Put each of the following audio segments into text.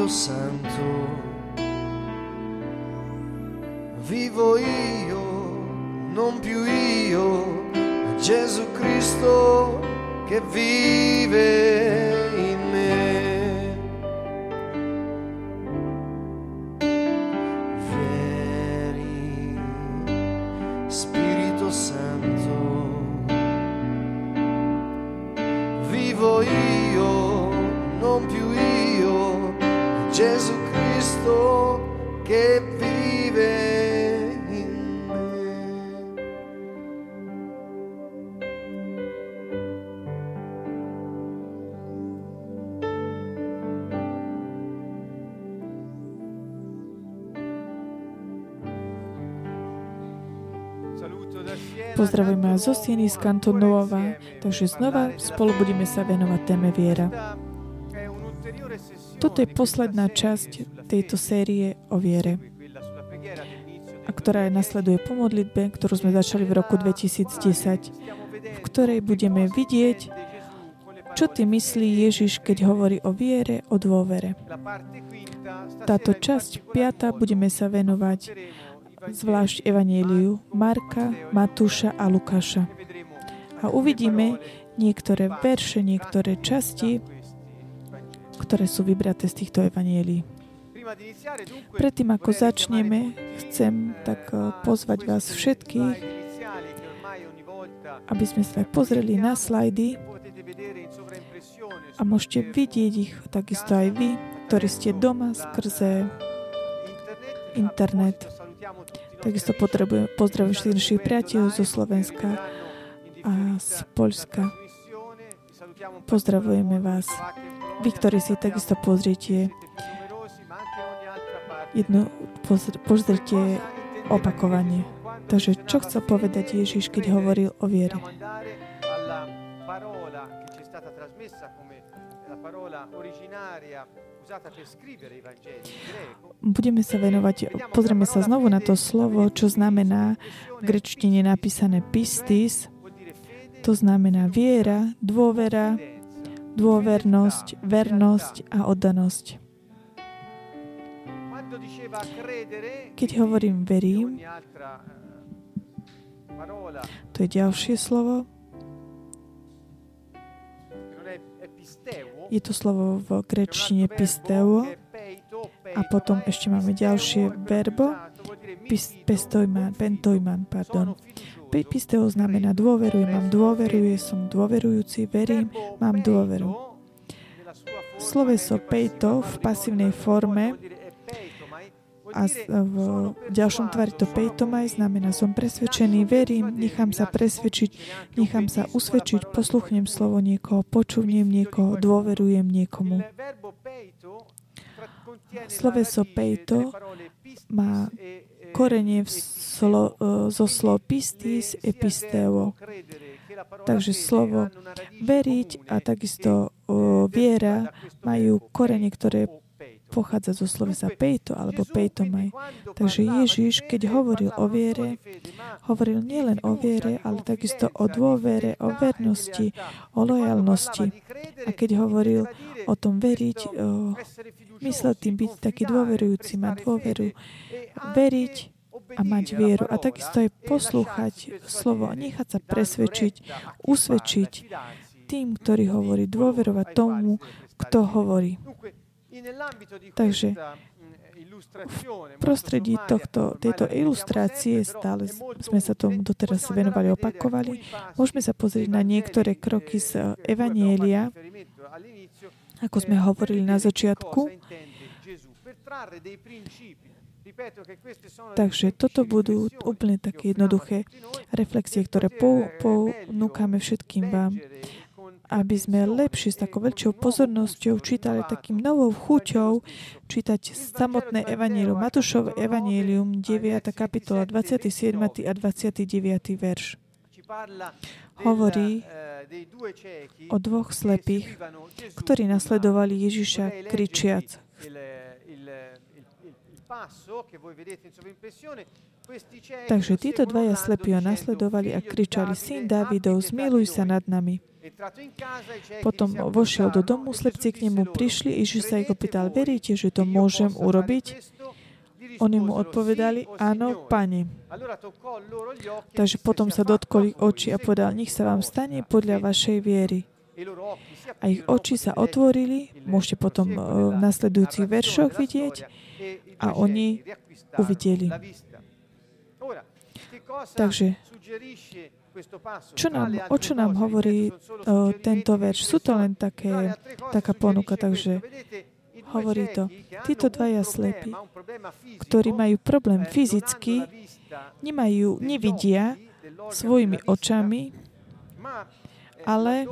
Spirito Santo, vivo io, non più io, ma Gesù Cristo che vive in me. Vieni, Spirito Santo, vivo io, non più io, ma Gesù Cristo che vive. Pozdravujeme vás zo Sieny z Kanto Nova, takže znova spolu budeme sa venovať téme viera. Toto je posledná časť tejto série o viere, a ktorá nasleduje po modlitbe, ktorú sme začali v roku 2010, v ktorej budeme vidieť, čo tým myslí Ježiš, keď hovorí o viere, o dôvere. Táto časť 5. budeme sa venovať zvlášť Evanjeliu Marka, Matúša a Lukáša. A uvidíme niektoré verše, niektoré časti, ktoré sú vybraté z týchto Evanjelií. Predtým, ako začneme, chcem tak pozvať vás všetkých, aby sme sa tak pozreli na slajdy a môžete vidieť ich takisto aj vy, ktorí ste doma skrze internet. Takisto pozdravím všetkých našich priateľov zo Slovenska a z Poľska. Pozdravujeme vás. Vy, ktorí si takisto pozrite pozrite opakovanie. Takže čo chcel povedať Ježiš, keď hovoril o viere? Budeme sa venovať, pozrieme sa znovu na to slovo, čo znamená v grečtine napísané pistis, to znamená viera, dôvera, dôvernosť, vernosť a oddanosť. Keď hovorím verím, to je ďalšie slovo. Je to slovo v gréčtine pisteuo a potom ešte máme ďalšie verbo pentoiman, pardon. Pisteuo znamená dôveruj, mám dôveruje, som dôverujúci, verím, mám dôveru. Sloveso peito v pasívnej forme a v ďalšom tvári to peitomai znamená som presvedčený, verím, nechám sa presvedčiť, nechám sa usvedčiť, posluchnem slovo niekoho, počúvnem niekoho, dôverujem niekomu. Sloveso peito má korene zo slov pistis e pisteuo. Takže slovo veriť a takisto viera majú korene, ktoré pochádza zo slovesa peito alebo peitomai. Takže Ježiš, keď hovoril o viere, hovoril nielen o viere, ale takisto o dôvere, o vernosti, o lojalnosti. A keď hovoril o tom veriť, myslel tým byť taký dôverujúci, mať dôveru, veriť a mať vieru. A takisto aj poslúchať slovo, nechať sa presvedčiť, usvedčiť tým, ktorý hovorí, dôverovať tomu, kto hovorí. Takže v prostredí tejto ilustrácie, stále sme sa tomu doteraz venovali, opakovali, môžeme sa pozrieť na niektoré kroky z Evanjelia, ako sme hovorili na začiatku. Takže toto budú úplne také jednoduché reflexie, ktoré ponúkame všetkým vám, aby sme lepšie, s takou veľkou pozornosťou čítali, takým novou chuťou čítať samotné evanjelium. Matúšovo evanjelium, 9. kapitola, 27. a 29. verš. Hovorí o dvoch slepých, ktorí nasledovali Ježiša kričiac. Takže títo dvaja slepí ho nasledovali a kričali: Syn Dávidov, zmiluj sa nad nami. Potom vošiel do domu, slepci k nemu prišli, Ježiš sa ich opýtal, veríte, že to môžem urobiť? Oni mu odpovedali, áno, Pane. Takže potom sa dotkol ich očí a povedal, nech sa vám stane podľa vašej viery. A ich oči sa otvorili, môžete potom v nasledujúcich veršoch vidieť, a oni uvideli. Takže, o čo nám hovorí tento verš? Sú to len taká ponuka, takže hovorí to. Títo dvaja slepí, ktorí majú problém fyzicky, nevidia svojimi očami, ale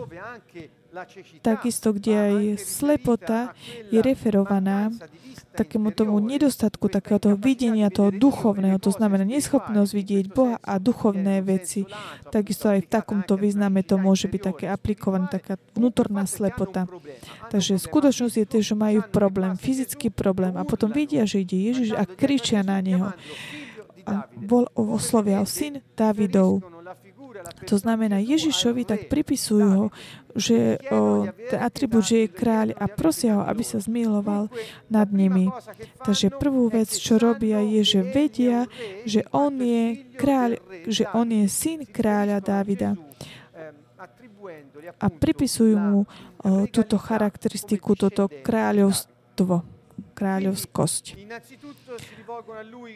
takisto, kde aj slepota je referovaná takému tomu nedostatku takého toho videnia, toho duchovného, to znamená neschopnosť vidieť Boha a duchovné veci. Takisto aj v takomto význame to môže byť také aplikované, taká vnútorná slepota. Takže skutočnosť je to, že majú problém, fyzický problém a potom vidia, že ide Ježiš a kričia na Neho. A oslovia ho syn Dávidov. To znamená, Ježišovi tak pripisujú ho, že ten atribút, že je kráľ a prosia ho, aby sa zmiloval nad nimi. Takže prvú vec, čo robia, je, že vedia, že on je kráľ, že on je syn kráľa Dávida. A pripisujú mu túto charakteristiku, toto kráľovstvo. Kráľovskosť.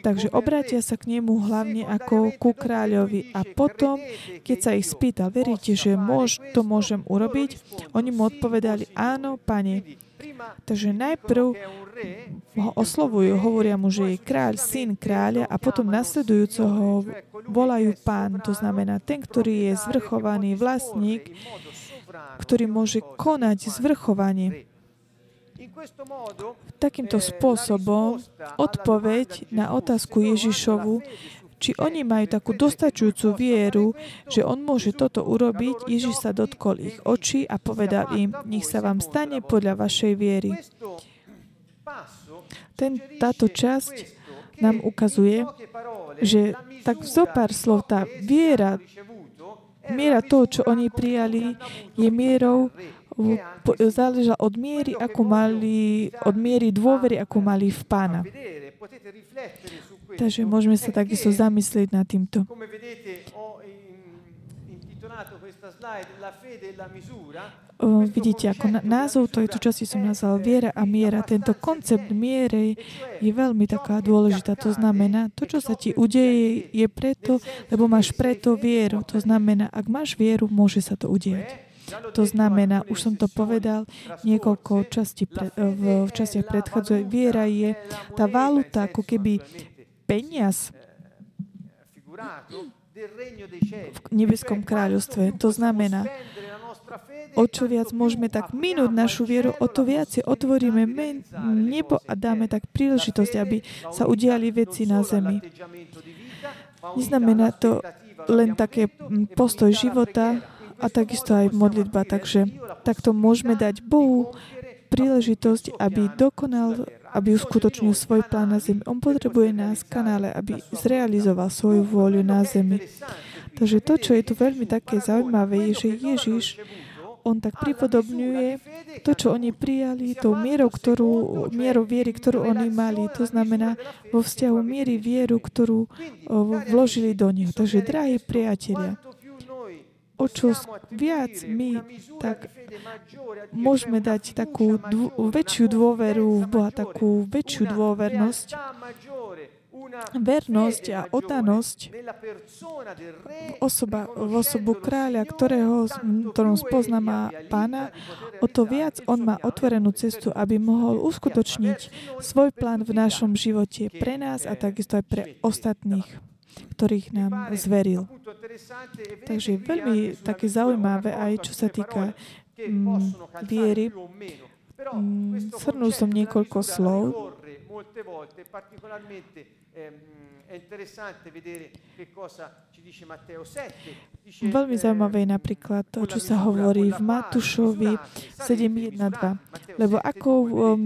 Takže obrátia sa k nemu hlavne ako ku kráľovi a potom, keď sa ich spýta, veríte, že to môžem urobiť? Oni mu odpovedali, áno, Pane. Takže najprv ho oslovujú, hovoria mu, že je kráľ, syn kráľa a potom nasledujúco ho volajú Pán, to znamená ten, ktorý je zvrchovaný vlastník, ktorý môže konať zvrchovanie. Takýmto spôsobom odpoveď na otázku Ježišovu, či oni majú takú dostačujúcu vieru, že on môže toto urobiť, Ježiš sa dotkol ich očí a povedal im, nech sa vám stane podľa vašej viery. Táto časť nám ukazuje, že tak zopár slov tá viera, miera toho, čo oni prijali, je mierou, záležalo od miery, dôvery, ako mali v Pána. Takže môžeme sa takisto zamyslieť nad týmto. Vidíte, ako názov tejto časti som nazval viera a miera. Tento koncept miery je veľmi taká dôležitá. To znamená, to, čo sa ti udeje, je preto, lebo máš preto vieru. To znamená, ak máš vieru, môže sa to udiať. To znamená, už som to povedal niekoľko častí v častiach predchádzajúcich, viera je tá valuta, ako keby peniaz v nebeskom kráľovstve. To znamená, o čo viac môžeme tak minúť našu vieru, o to viac si otvoríme nebo a dáme tak príležitosť, aby sa udiali veci na zemi. Neznamená to len také postoj života, a takisto aj modlitba. Takže takto môžeme dať Bohu príležitosť, aby dokonal, aby uskutočnil svoj plán na zemi. On potrebuje nás kanále, aby zrealizoval svoju vôľu na zemi. Takže to, čo je tu veľmi také zaujímavé, je, že Ježiš, on tak pripodobňuje to, čo oni prijali, tou mierou viery, ktorú oni mali. To znamená vo vzťahu miery vieru, ktorú vložili do neho. Takže, drahí priatelia, o čo viac my tak môžeme dať takú väčšiu dôveru v Boha, takú väčšiu dôvernosť, vernosť a oddanosť v osobu kráľa, ktorom spoznáma Pána, o to viac on má otvorenú cestu, aby mohol uskutočniť svoj plán v našom živote pre nás a takisto aj pre ostatných, ktorých nám zveril. Takže veľmi také zaujímavé aj, čo sa týka viery. Shrnul som niekoľko slov. Veľmi zaujímavé je napríklad to, čo sa hovorí v Matúšovi 7.1.2. Lebo ako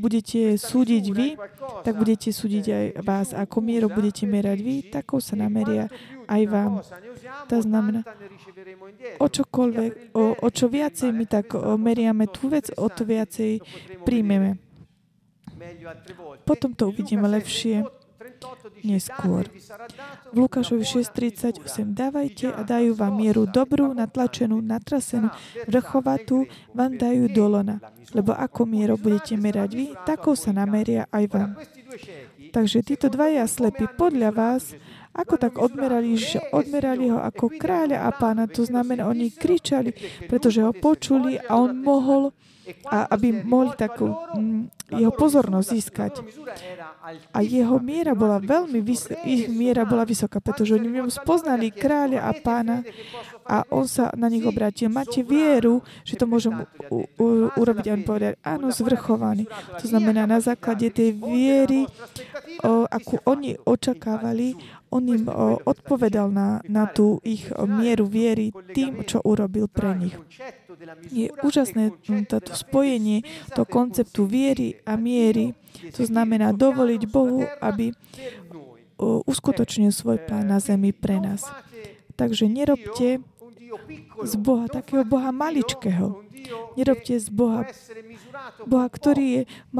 budete súdiť vy, tak budete súdiť aj vás. Ako mieru budete merať vy, takou sa nameria aj vám. To znamená, o čo viacej my tak meriame tú vec, o to viacej príjmeme. Potom to uvidíme lepšie neskôr. V Lukášovi 6.38 dávajte a dajú vám mieru dobrú, natlačenú, natrasenú, vrchovatú, vám dajú do lona. Lebo ako mierou budete merať vy, takou sa nameria aj vám. Takže títo dvaja slepí podľa vás, ako tak odmerali, že odmerali ho ako kráľa a pána. To znamená, oni kričali, pretože ho počuli a on mohol, a aby mohli takú jeho pozornosť získať. A jeho miera bola vysoká, pretože oni v ňom spoznali kráľa a pána a on sa na nich obrátil. Máte vieru, že to môžem urobiť? A on povedal, áno, zvrchovaný. To znamená, na základe tej viery, akú oni očakávali, on im odpovedal na tú ich mieru viery tým, čo urobil pre nich. Je úžasné toto spojenie, to konceptu viery a miery. To znamená dovoliť Bohu, aby uskutočnil svoj plán na zemi pre nás. Takže nerobte z Boha takého Boha maličkého. Nerobte z Boha, ktorému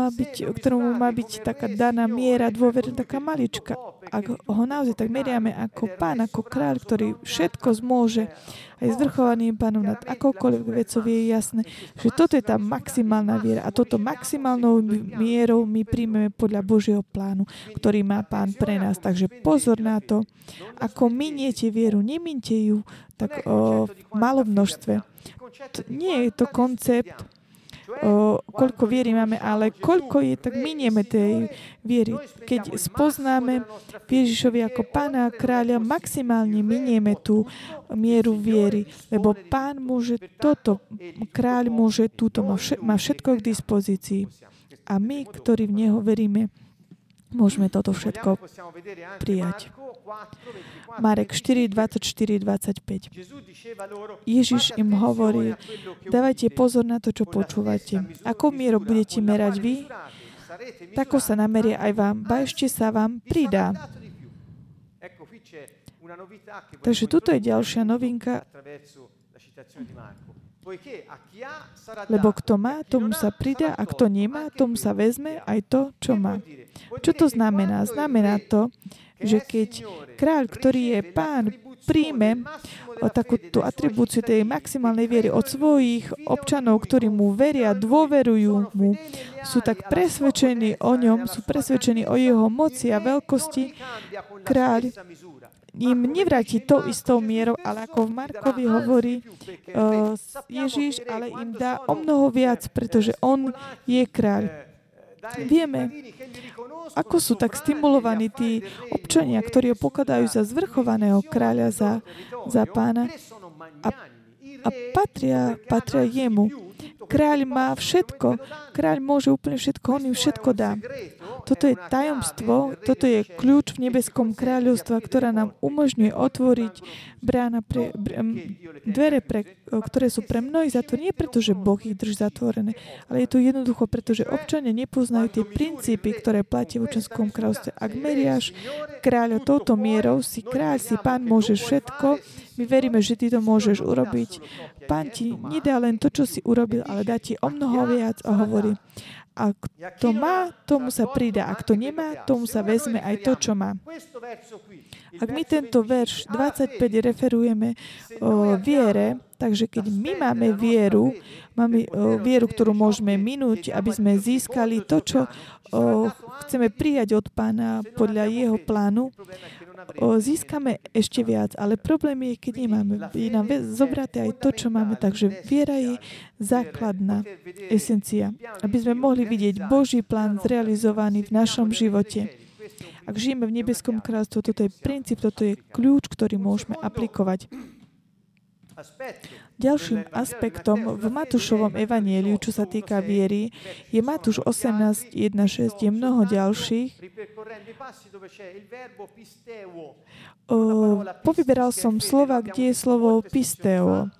má byť taká daná miera dôvery, taká malička. Ak ho naozaj tak meriame ako pán, ako kráľ, ktorý všetko zmôže, aj zvrchovaným pánom nad akoukoľvek vecou, je jasné, že toto je tá maximálna viera a toto maximálnou mierou my príjmeme podľa Božieho plánu, ktorý má pán pre nás. Takže pozor na to, ako miniete vieru, nemínte ju tak v malom množstve. Nie je to koncept, koľko viery máme, ale koľko je, tak minieme tej viery. Keď spoznáme Ježišovi ako pána a kráľa, maximálne minieme tú mieru viery, lebo pán môže toto, kráľ môže túto, má všetko k dispozícii. A my, ktorí v neho veríme, môžeme toto všetko prijať. Marek 4, 24, 25. Ježiš im hovorí, dávajte pozor na to, čo počúvate. Akou mierou budete merať vy, tako sa nameria aj vám, ba ešte sa vám pridá. Takže tuto je ďalšia novinka. Lebo kto má, tomu sa pridá, a kto nemá, tomu sa vezme aj to, čo má. Čo to znamená? Znamená to, že keď kráľ, ktorý je pán, príjme takúto atribúciu tej maximálnej viery od svojich občanov, ktorí mu veria, dôverujú mu, sú tak presvedčení o ňom, sú presvedčení o jeho moci a veľkosti, kráľ im nevráti tou istou mierou, ale ako v Markovi hovorí Ježiš, ale im dá o mnoho viac, pretože on je kráľ. Vieme, ako sú tak stimulovaní tí občania, ktorí ho pokladajú za zvrchovaného kráľa, za pána a patria jemu. Kráľ má všetko. Kráľ môže úplne všetko. On im všetko dá. Toto je tajomstvo. Toto je kľúč v nebeskom kráľovstve, ktorá nám umožňuje otvoriť dvere, ktoré sú pre mnohých zatvorené. Nie preto, že Boh ich drží zatvorené, ale je to jednoducho, pretože občania nepoznajú tie princípy, ktoré platia v občianskom kráľovstve. Ak meriaš kráľa touto mierou, si kráľ, si pán, môžeš všetko. My veríme, že ty to môžeš urobiť. Pán ti nedá len to, čo si urobil, ale dá ti o mnoho viac a hovorí. A kto má, tomu sa pridá. A kto nemá, tomu sa vezme aj to, čo má. Ak my tento verš 25 referujeme o viere, takže keď my máme vieru, ktorú môžeme minúť, aby sme získali to, čo chceme prijať od pána podľa jeho plánu, získame ešte viac. Ale problém je, keď nemáme. Je nám zobraté aj to, čo máme. Takže viera je základná esencia, aby sme mohli vidieť Boží plán zrealizovaný v našom živote. Ak žijeme v nebeskom kráľovstve, toto je princíp, toto je kľúč, ktorý môžeme aplikovať. Ďalším aspektom v Matúšovom evanjeliu, čo sa týka viery, je Matúš 18.1.6, je mnoho ďalších. Povyberal som slova, kde je slovo pisteo.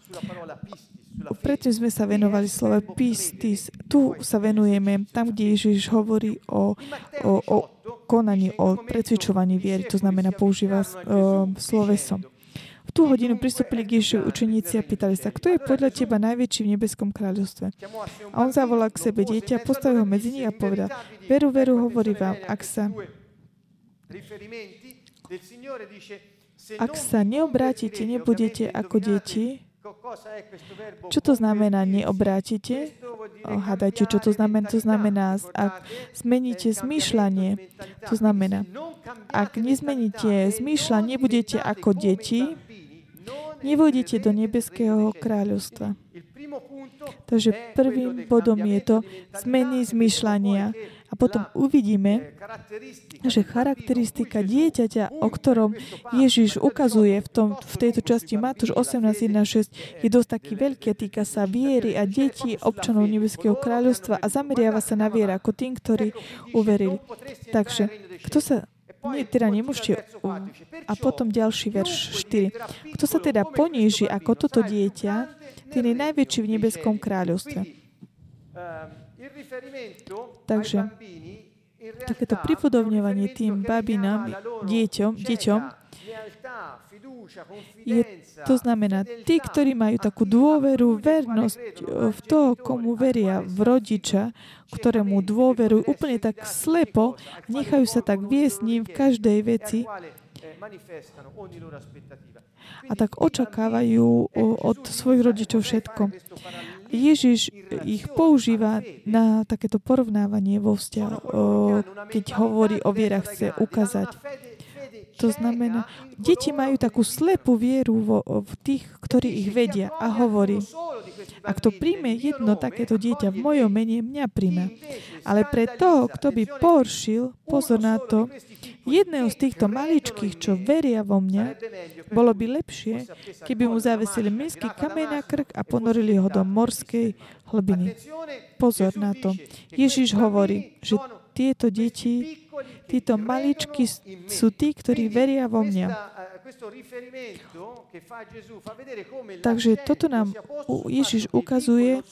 Predtým sme sa venovali slove pistis. Tu sa venujeme tam, kde Ježiš hovorí o konaní, o precvičovaní viery. To znamená, používa sloveso. V tú hodinu pristúpili k Ježišovi učeníci a pýtali sa, kto je podľa teba najväčší v nebeskom kráľovstve? A on zavolal k sebe dieťa, postavil ho medzi nich a povedal, veru, veru, hovorí vám, ak sa neobrátite, nebudete ako deti. Čo to znamená neobrátite? Hádajte, čo to znamená? To znamená, ak zmeníte zmýšľanie. To znamená, ak nezmeníte zmýšľanie, nebudete ako deti, nevôjdete do nebeského kráľovstva. Takže prvým bodom je to zmeny zmýšľania. A potom uvidíme, že charakteristika dieťaťa, o ktorom Ježiš ukazuje v tejto časti Matúš 18.1.6, je dosť taký veľký, týka sa viery a detí občanov Nebeského kráľovstva a zameriava sa na viera ako tým, ktorí uverili. Takže, nemôžete. A potom ďalší verš 4. Kto sa teda poníži ako toto dieťa, ten je najväčší v Nebeskom kráľovstve. Takže takéto pripodobňovanie tým babinám, deťom, to znamená, tí, ktorí majú takú dôveru, vernosť v toho, komu veria, v rodiča, ktorému dôverujú, úplne tak slepo, nechajú sa tak viesť ním v každej veci a tak očakávajú od svojich rodičov všetko. Ježiš ich používa na takéto porovnávanie vo vzťahu, keď hovorí o vierach, chce ukázať. To znamená, deti majú takú slepú vieru v tých, ktorí ich vedia a hovorí, ak to príjme jedno takéto dieťa v mojom mene, mňa príjme. Ale pre toho, kto by poršil, pozor na to, jedného z týchto maličkých, čo veria vo mňa, bolo by lepšie, keby mu zavesili mlynský kameň na krk a ponorili ho do morskej hlbiny. Pozor na to. Ježiš hovorí, že tieto deti, títo maličky sú tí, ktorí veria vo mňa. Takže toto nám Ježiš ukazuje,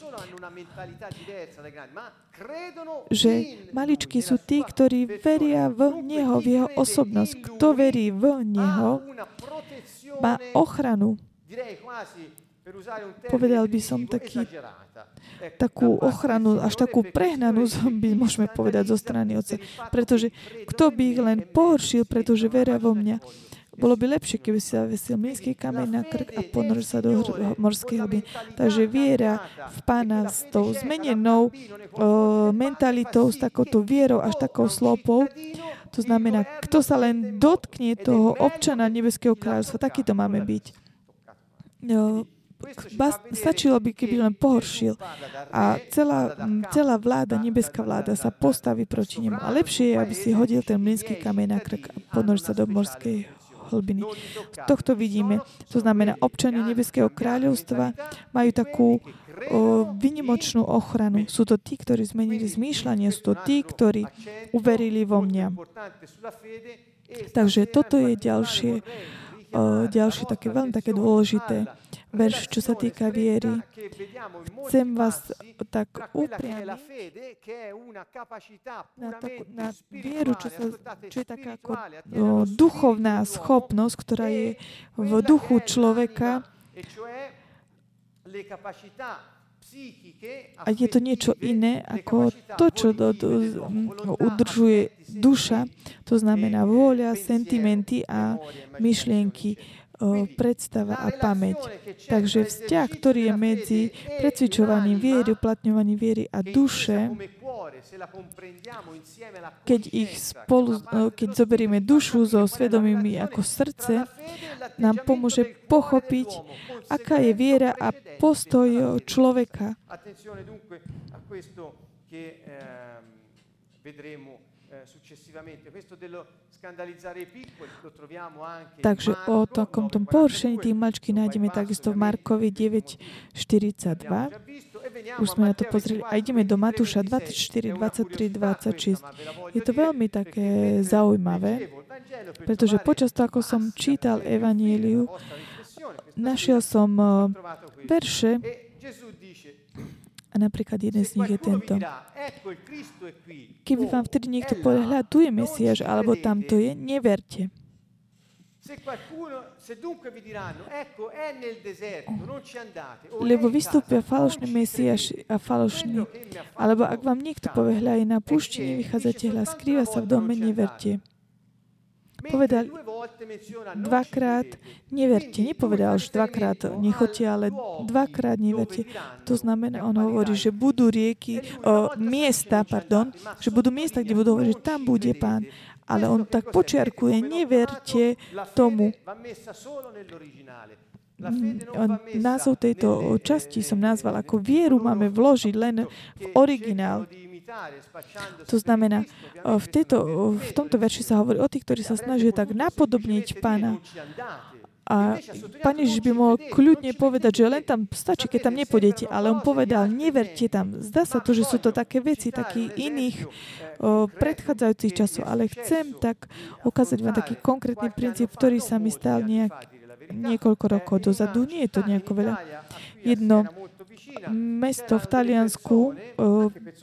že maličky sú tí, ktorí veria v Neho, v Jeho osobnosť. Kto verí v Neho, má ochranu. Povedal by som takú ochranu, až takú prehnanú, môžeme povedať, zo strany Otca. Pretože kto by ich len pohoršil, pretože veria vo mňa, bolo by lepšie, keby si zavesil mlynský kameň na krk a ponoril sa do morskej hlbiny. Takže viera v Pána s tou zmenenou mentalitou, s takouto vierou až takou slopou, to znamená, kto sa len dotkne toho občana Nebeského kráľovstva, taký to máme byť. Stačilo by, keby len pohoršil. A celá vláda, nebeská vláda sa postaví proti nemu. A lepšie je, aby si hodil ten mlynský kameň na krk a ponoril sa do morskej hlbiny. Z tohto vidíme. To znamená, občania Nebeského kráľovstva majú takú výnimočnú ochranu. Sú to tí, ktorí zmenili zmýšľanie, sú to tí, ktorí uverili vo mňa. Takže toto je ďalšie také veľmi také dôležité verš, čo sa týka viery. Chcem vás tak upriamiť na vieru, čo je taká ako duchovná schopnosť, ktorá je v duchu človeka. A je to niečo iné ako to, čo udržuje duša, to znamená vôľa, sentimenty a myšlienky, predstava a pamäť. Takže vzťah, ktorý je medzi precvičovaním viery, uplatňovaním viery a duše, keď zoberieme dušu so svedomými ako srdce, nám pomôže pochopiť, aká je viera a postoj človeka. Takže o takomto porušení tých maličkých nájdeme takisto v Markovi 9:42. Už sme na to pozreli. A ideme do Matúša 24:23-26. Je to veľmi také zaujímavé, pretože počas toho, ako som čítal Evanjeliu, našiel som verše, a napríklad jeden z nich je tento. Keby vám vtedy niekto povedal, hľa, tu je Mesiáš, alebo tamto je, neverte. Lebo vystúpia falošný Mesiáš a falošný. Alebo ak vám niekto povie, hľa, je na púšti, nevychádzate, hľa, skrýva sa v dome, neverte. Povedal dvakrát neverte. Nepovedal už dvakrát nechoďte, ale dvakrát neverte. To znamená, on hovorí, že budú miesta, kde budú hovoriť, že tam bude Pán. Ale on tak počiarkuje, neverte tomu. Názov tejto časti som nazval ako vieru máme vložiť len v originál. To znamená, v tomto verši sa hovorí o tých, ktorí sa snažia tak napodobniť Pána. A Pán Ježiš by mohol kľudne povedať, že len tam stačí, keď tam nepôjdete. Ale on povedal, neverte tam. Zdá sa to, že sú to také veci takých iných predchádzajúcich časov. Ale chcem tak ukázať vám taký konkrétny princíp, ktorý sa mi stal niekoľko rokov dozadu. Nie je to nejako veľa. Jedno mesto v Taliansku,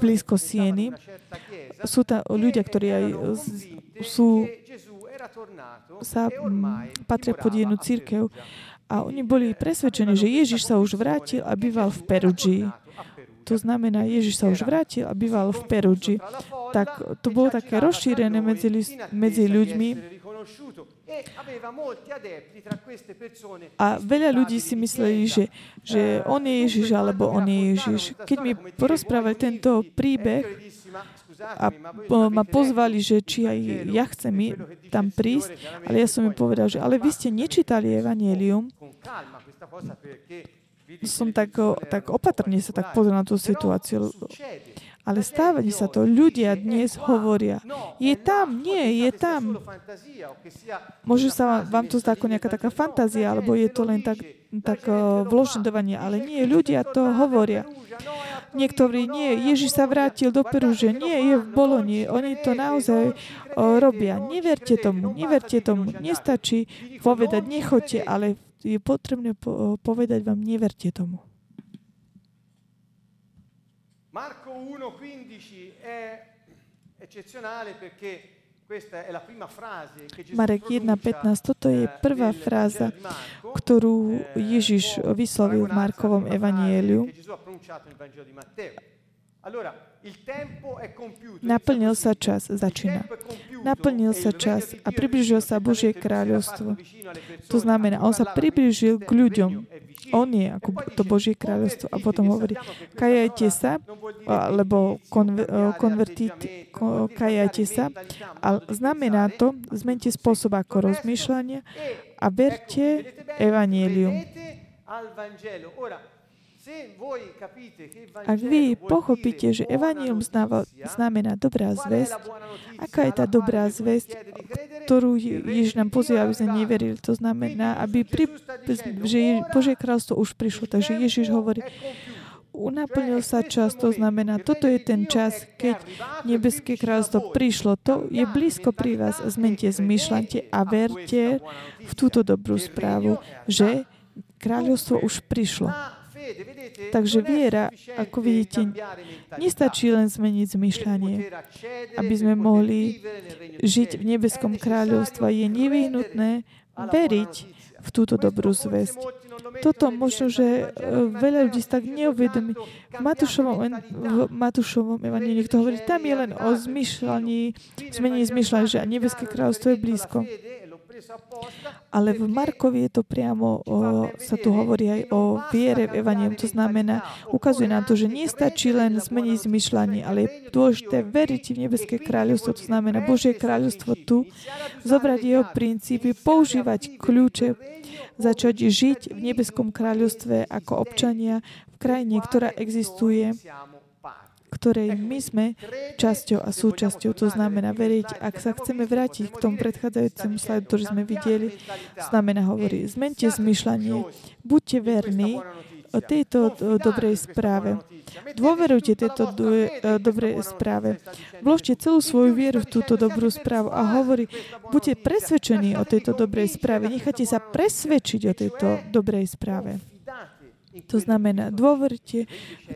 blízko Sieny, sú tam ľudia, ktorí aj patria pod jednu cirkev a oni boli presvedčení, že Ježiš sa už vrátil a býval v Perugii. To znamená, Ježiš sa už vrátil a býval v Perugii. Tak to bolo také rozšírené medzi ľuďmi. A veľa ľudí si mysleli, že on je Ježiš, alebo on je Ježiš. Keď mi porozprávali tento príbeh a ma pozvali, že či aj ja chcem tam prísť, ale ja som im povedal, že ale vy ste nečítali Evanjelium. Som tak opatrne sa tak pozrel na tú situáciu. Ale stávali sa to. Ľudia dnes hovoria, je tam, nie, je tam. Môže sa vám to zdá ako nejaká taká fantázia, alebo je to len tak vložendovanie, ale nie, ľudia to hovoria. Niektorí, nie, Ježiš sa vrátil do Peruže, nie, je v Bologni. Oni to naozaj robia. Neverte tomu. Nestačí povedať, nechoďte, ale je potrebné povedať vám, neverte tomu. Marko 1:15 è eccezionale perché questa è la prima frase che Gesù pronuncia. Toto je prvá fráza, ktorú Ježiš vyslovil v Markovom evanjeliu. Naplnil sa čas, začína. Naplnil sa čas a priblížil sa Božie kráľovstvo. To znamená, on sa priblížil k ľuďom. On je ako to Božie kráľovstvo. A potom hovorí, kajajte sa, alebo kajajte sa. A znamená to, zmente spôsob ako rozmýšľania a verte evanjelium. Ak vy pochopíte, že evanjelium znamená dobrá zvesť, aká je tá dobrá zvesť, ktorú Ježiš nám pozýva, aby sme neverili, to znamená, že Božie kráľstvo už prišlo. Takže Ježiš hovorí, naplnil sa čas, to znamená, toto je ten čas, keď nebeské kráľstvo prišlo, to je blízko pri vás. Zmente, zmyšľajte a verte v túto dobrú správu, že kráľovstvo už prišlo. Takže viera, ako vidíte, nestačí len zmeniť zmýšľanie. Aby sme mohli žiť v nebeskom kráľovstve, je nevyhnutné veriť v túto dobrú zvesť. Toto možno, že veľa ľudí tak neuvedomí. V Matúšovom evanjeliu niekto hovorí, tam je len o zmýšľaní, zmení zmýšľanie, že nebeské kráľovstvo je blízko. Ale v Markovi je to priamo, sa tu hovorí aj o viere v evanjelium. To znamená, ukazuje nám to, že nestačí len zmeniť zmyšľanie, ale je dôležité veriť v nebeské kráľovstvo. To znamená, Božie kráľovstvo tu, zobrať jeho princípy, používať kľúče, začať žiť v nebeskom kráľovstve ako občania v krajine, ktorá existuje, ktorej my sme časťou a súčasťou. To znamená veriť. Ak sa chceme vrátiť k tomu predchádzajúcemu slajdu, ktorý sme videli, znamená hovorí, zmente zmyšľanie, buďte verní o tejto dobrej správe. Dôverujte tejto dobrej správe. Vložte celú svoju vieru v túto dobrú správu a hovorí, buďte presvedčení o tejto dobrej správe. Nechajte sa presvedčiť o tejto dobrej správe. To znamená, dôverte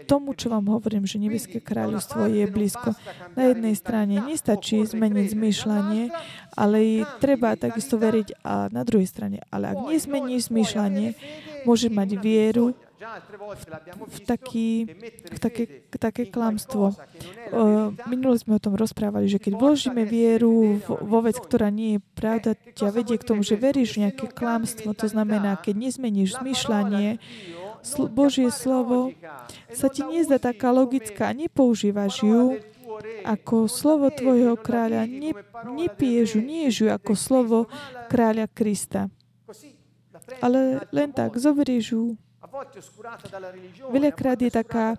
tomu, čo vám hovorím, že nebeské kráľovstvo je blízko. Na jednej strane nestačí zmeniť zmýšľanie, ale treba takisto veriť a na druhej strane. Ale ak nezmeníš zmýšľanie, môžeš mať vieru v také klamstvo. Minule sme o tom rozprávali, že keď vložíme vieru vo vec, ktorá nie je pravda, ťa vedie k tomu, že veríš v nejaké klamstvo. To znamená, keď nezmeníš zmýšľanie, Božie slovo sa ti nezdá taká logická, nepoužívaš ju ako slovo tvojho kráľa, nepiješ ju, nie je ju ako slovo kráľa Krista. Ale len tak, zoberieš ju. Veľakrát je taká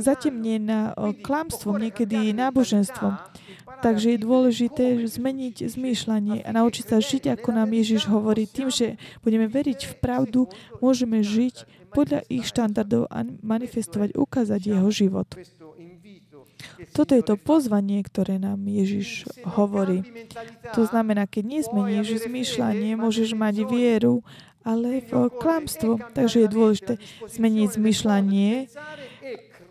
zatemnená klamstvom, niekedy náboženstvom. Takže je dôležité zmeniť zmýšľanie a naučiť sa žiť, ako nám Ježiš hovorí. Tým, že budeme veriť v pravdu, môžeme žiť podľa ich štandardov a manifestovať, ukázať jeho život. Toto je to pozvanie, ktoré nám Ježiš hovorí. To znamená, keď nezmeníš zmýšľanie, môžeš mať vieru, ale v klamstvo. Takže je dôležité zmeniť zmyšľanie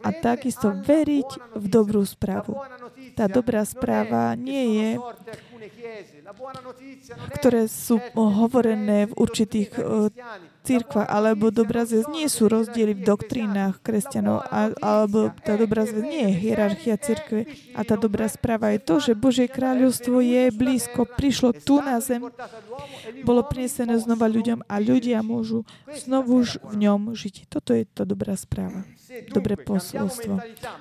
a takisto veriť v dobrú správu. Tá dobrá správa nie je, ktoré sú hovorené v určitých cirkvách, alebo dobrá zväz. Nie sú rozdiely v doktrínach kresťanov, alebo tá dobrá zväz nie je hierarchia cirkve. A tá dobrá správa je to, že Božie kráľovstvo je blízko, prišlo tu na zem, bolo prinesené znova ľuďom a ľudia môžu znovu v ňom žiť. Toto je tá dobrá správa, dobré posolstvo.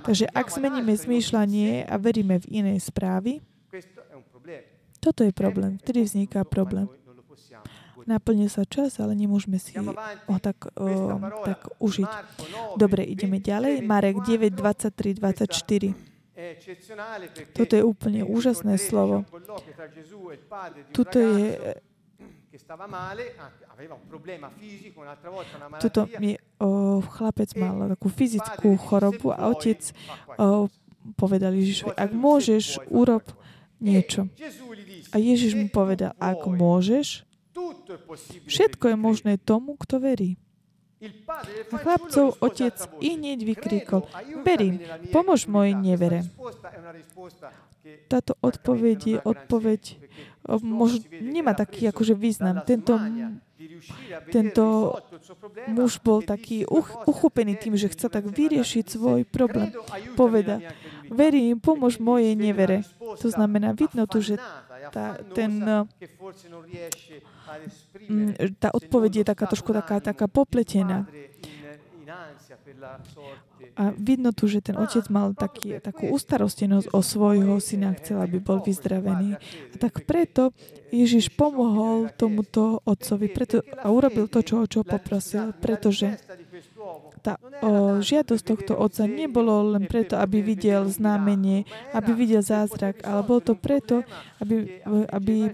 Takže ak zmeníme zmýšľanie a veríme v iné správy, toto je problém, vtedy vzniká problém. Naplňuje sa čas, ale nemôžeme si ho tak užiť. Dobre, ideme ďalej. Marek 9, 23, 24. Toto je úplne úžasné slovo. Toto je chlapec mal takú fyzickú chorobu a otec povedal Ježišovi, ak môžeš, urob niečo. A Ježiš mu povedal, ak môžeš, všetko je možné tomu, kto verí. A chlapcov otec i hneď vykríkol, verím, pomôž mojej nevere. Táto odpoveď je odpoveď, nemá taký akože význam. Tento muž bol taký uchopený tým, že chce tak vyriešiť svoj problém. Poveda, verím, pomôž mojej nevere. To znamená, vidno tu, že tá odpoveď je taká trošku taká popletená. A vidno tu, že ten otec mal takú ustarostenosť o svojho syna, chcel, aby bol vyzdravený. A tak preto Ježiš pomohol tomuto otcovi a urobil to, čo poprosil, pretože tá žiadosť tohto otca nebolo len preto, aby videl znamenie, aby videl zázrak, ale bolo to preto, aby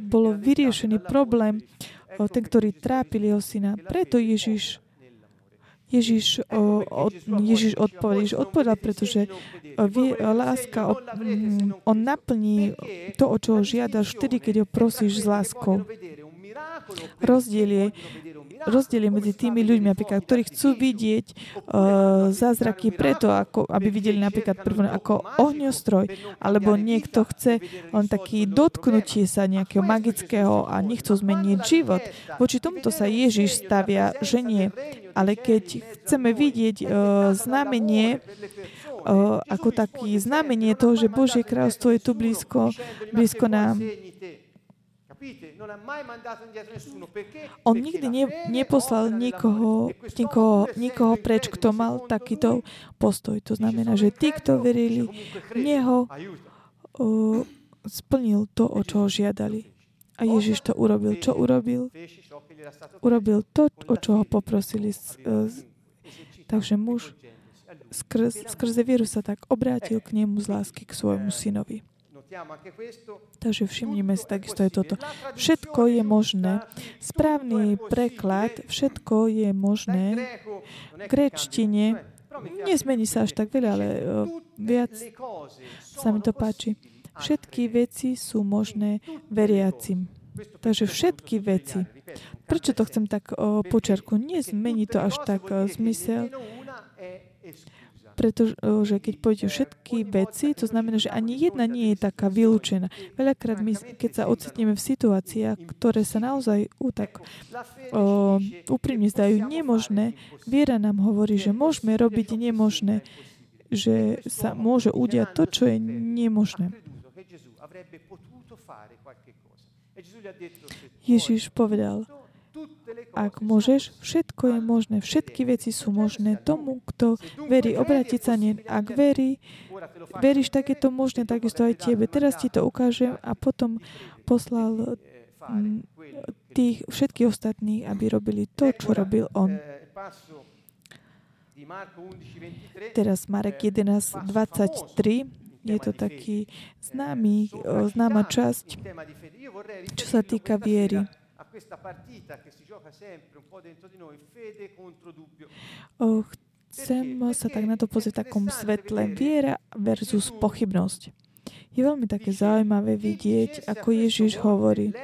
bolo vyriešený problém, ten, ktorý trápil jeho syna. Preto Ježiš odpovedal, pretože láska, on naplní to, o čo žiadaš vtedy, keď ho prosíš s láskou. Rozdiel je medzi tými ľuďmi, napríklad, ktorí chcú vidieť zázraky preto, aby videli napríklad prvne ako ohňostroj, alebo niekto chce len taký dotknutie sa nejakého magického a nechcú zmeniť život. Voči tomuto sa Ježiš stavia, že nie. Ale keď chceme vidieť znamenie, ako taký znamenie toho, že Božie kráľovstvo je tu blízko nám, on nikdy neposlal nikoho preč, kto mal takýto postoj. To znamená, že tí, kto verili v neho, splnil to, o čo žiadali. A Ježiš to urobil. Čo urobil? Urobil to, o čo ho poprosili. Takže muž skrze vieru sa tak obrátil k nemu z lásky k svojmu synovi. Takže všimnime si takisto aj toto. Všetko je možné. Správny preklad, všetko je možné. V gréčtine nezmení sa až tak veľa, ale viac sa mi to páči. Všetky veci sú možné veriacim. Takže všetky veci. Prečo to chcem tak počiarknúť? Nezmení to až tak zmysel. Pretože keď pôjdete všetky veci, to znamená, že ani jedna nie je taká vylúčená. Veľakrát my, keď sa ocitneme v situáciách, ktoré sa naozaj úprimne zdajú nemožné, viera nám hovorí, že môžeme robiť nemožné, že sa môže udiať to, čo je nemožné. Ježiš povedal, ak môžeš, všetko je možné. Všetky veci sú možné tomu, kto verí. Obrátiť sa nie. Ak veríš, tak je to možné, takisto aj tebe. Teraz ti to ukážem a potom poslal tých všetkých ostatných, aby robili to, čo robil on. Teraz Marek 11:23. Je to taký známa časť, čo sa týka viery. Chcem sa tak na to pozrieť v takom svetle. Viera versus pochybnosť. Je veľmi také zaujímavé vidieť, ako Ježiš hovorí.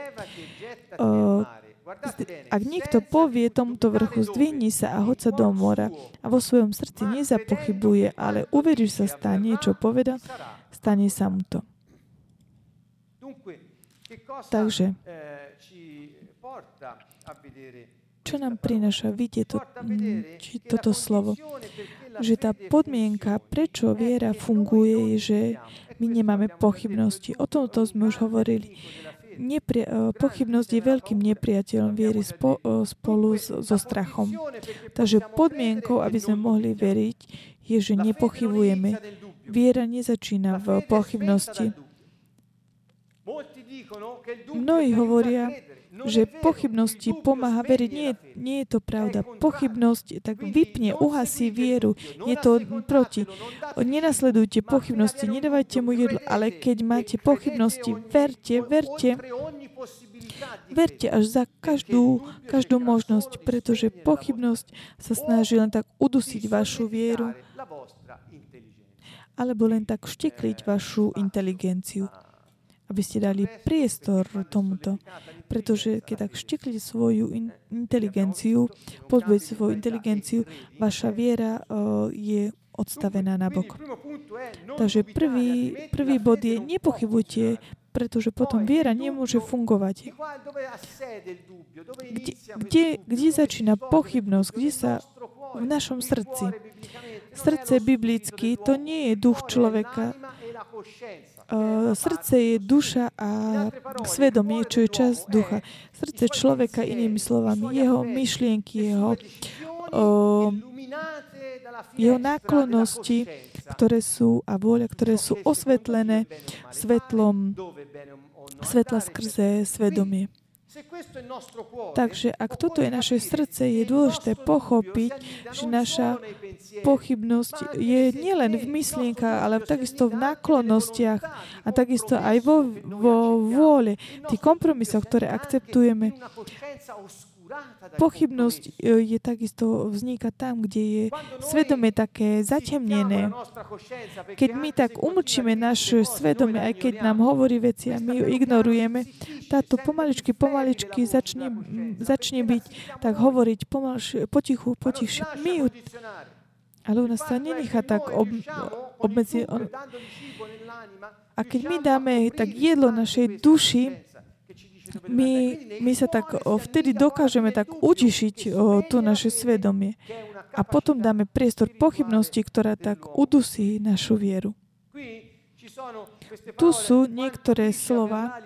Ak niekto povie tomuto vrchu, zdvihni sa a hoď sa do mora a vo svojom srdci nezapochybuje, ale uverí, že sa stane, čo povedal, stane sa mu to. Takže, čo nám prináša vidieť toto slovo? Že tá podmienka, prečo viera funguje, je, že my nemáme pochybnosti. O tomto sme už hovorili. Pochybnosť je veľkým nepriateľom viery spolu so strachom. Takže podmienkou, aby sme mohli veriť, je, že nepochybujeme. Viera nezačína v pochybnosti. Mnohí hovoria, že pochybnosti pomáha veriť. Nie je to pravda. Pochybnosť tak vypne, uhasí vieru. Je to proti. Nenasledujte pochybnosti, nedávajte mu jedlo, ale keď máte pochybnosti, verte až za každú možnosť, pretože pochybnosť sa snaží len tak udusiť vašu vieru alebo len tak štekliť vašu inteligenciu, aby ste dali priestor tomuto. Pretože keď tak šteklíte svoju inteligenciu, pozbudíte svoju inteligenciu, vaša viera je odstavená nabok. Takže prvý bod je, nepochybujte, pretože potom viera nemôže fungovať. Kde začína pochybnosť? Kde sa v našom srdci? Srdce biblicky, to nie je duch človeka. Srdce je duša a svedomie, čo je časť ducha. Srdce človeka, inými slovami, jeho myšlienky, jeho náklonnosti, ktoré sú a vôľa, ktoré sú osvetlené svetla skrze svedomie. Takže ak toto je naše srdce, je dôležité pochopiť, že naša pochybnosť je nielen v myšlienkach, ale takisto v náklonnostiach a takisto aj vo vôle, tých kompromisoch, ktoré akceptujeme. Pochybnosť je takisto vzniká tam, kde je svedomie také zatemnené. Keď my tak umlčíme naše svedomie, aj keď nám hovorí veci a my ju ignorujeme, táto pomaličky začne byť tak hovoriť potichu. Ale ona sa nenechá tak obmedziť. A keď my dáme tak jedlo našej duši, my sa tak vtedy dokážeme tak utišiť to naše svedomie a potom dáme priestor pochybnosti, ktorá tak udusí našu vieru. Tu sú niektoré slova.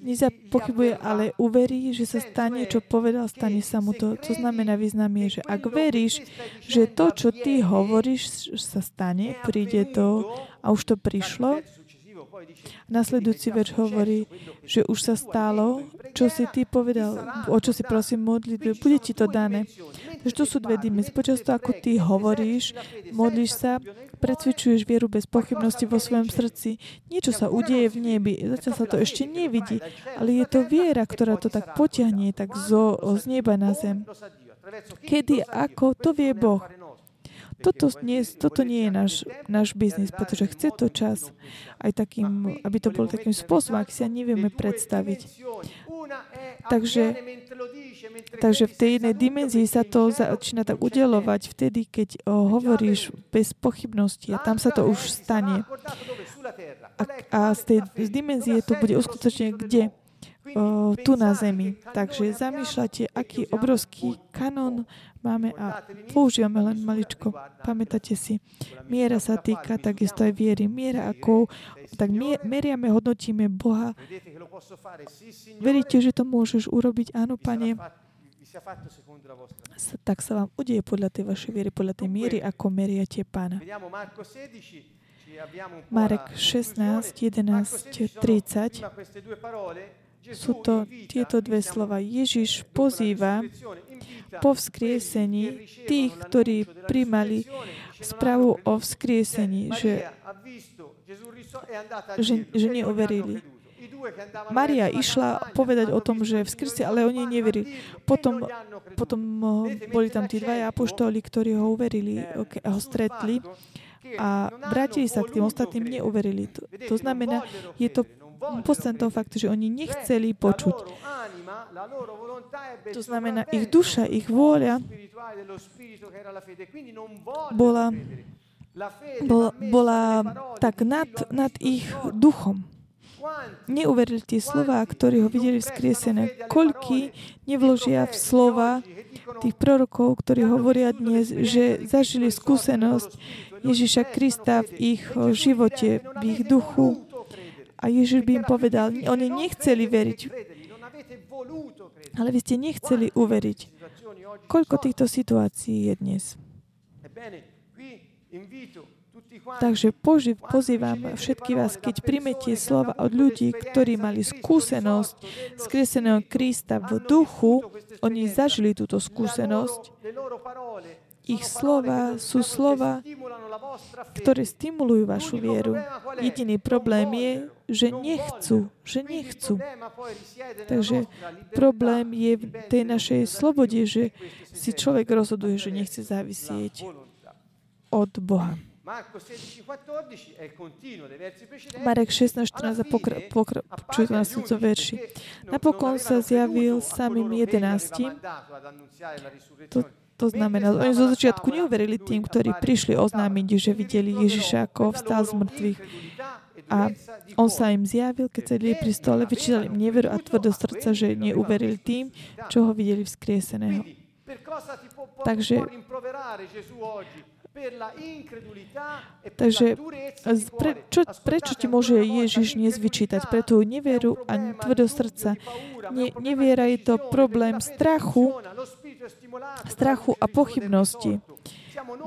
Nezapochybuje, ale uverí, že sa stane, čo povedal, stane sa mu to. To znamená, význam je, že ak veríš, že to, čo ty hovoríš, sa stane, príde to a už to prišlo, Nasledujúci verš hovorí, že už sa stalo, čo si ty povedal, o čo si prosím modliť, bude ti to dané. Takže to sú dve dimensy. Počas toho, ako ty hovoríš, modlíš sa, precvičuješ vieru bez pochybnosti vo svojom srdci. Niečo sa udeje v nebi, zatiaľ sa to ešte nevidí, ale je to viera, ktorá to tak potiahne, tak z neba na zem. Kedy, ako, to vie Boh. Toto nie je náš biznis, pretože chce to čas aj takým, aby to bolo takým spôsobom, ak si ja nevieme predstaviť. Takže v tej jednej dimenzii sa to začína tak udelovať vtedy, keď hovoríš bez pochybnosti a tam sa to už stane. A z tej dimenzie to bude uskutočne kde? Tu na zemi. Takže zamýšľate, aký obrovský kanón máme a používame len maličko. Pamätáte si, miera sa týka takisto aj viery. Miera ako, tak meriame, hodnotíme Boha. Veríte, že to môžeš urobiť? Áno, Pane. Tak sa vám udeje podľa tej vašej viery, podľa tej miery, ako meriate Pána. Marek 16:11-30. Sú to tieto dve slova. Ježiš pozýva po vzkriesení tých, ktorí primali správu o vzkriesení, že neuverili. Maria išla povedať o tom, že vzkriesil, ale oni neverili. Potom boli tam tí dvaja apoštoli, ktorí ho uverili a ho stretli a vrátili sa k tým ostatným, neuverili. To znamená, je to podstatou faktu, že oni nechceli počuť. To znamená, ich duša, ich vôľa bola tak nad ich duchom. Neuverili tie slova, ktorí ho videli vzkriesené. Koľkí nevložia v slova tých prorokov, ktorí hovoria dnes, že zažili skúsenosť Ježiša Krista v ich živote, v ich duchu. A Ježiš by im povedal, oni nechceli veriť, ale vy ste nechceli uveriť. Koľko týchto situácií je dnes? Takže pozývam všetky vás, keď príjmete slova od ľudí, ktorí mali skúsenosť skrieseného Krista v duchu, oni zažili túto skúsenosť. Ich slova sú slova, ktoré stimulujú vašu vieru. Jediný problém je, že nechcú. Takže problém je v tej našej slobode, že si človek rozhoduje, že nechce závisieť od Boha. Marek 16:14 pokračuje na nasledujúcom verši. Napokon sa zjavil samým 11. To znamená, oni zo začiatku neuverili tým, ktorí prišli oznámiť, že videli Ježiša, ako vstal z mŕtvych. A on sa im zjavil, keď sedeli pri stole, vyčítal im neveru a tvrdosť srdca, že neuverili tým, čo ho videli vzkrieseného. Takže prečo ti môže Ježiš dnes vyčítať? Pre tú nevieru a tvrdosť srdca. Neviera je to problém strachu a pochybnosti.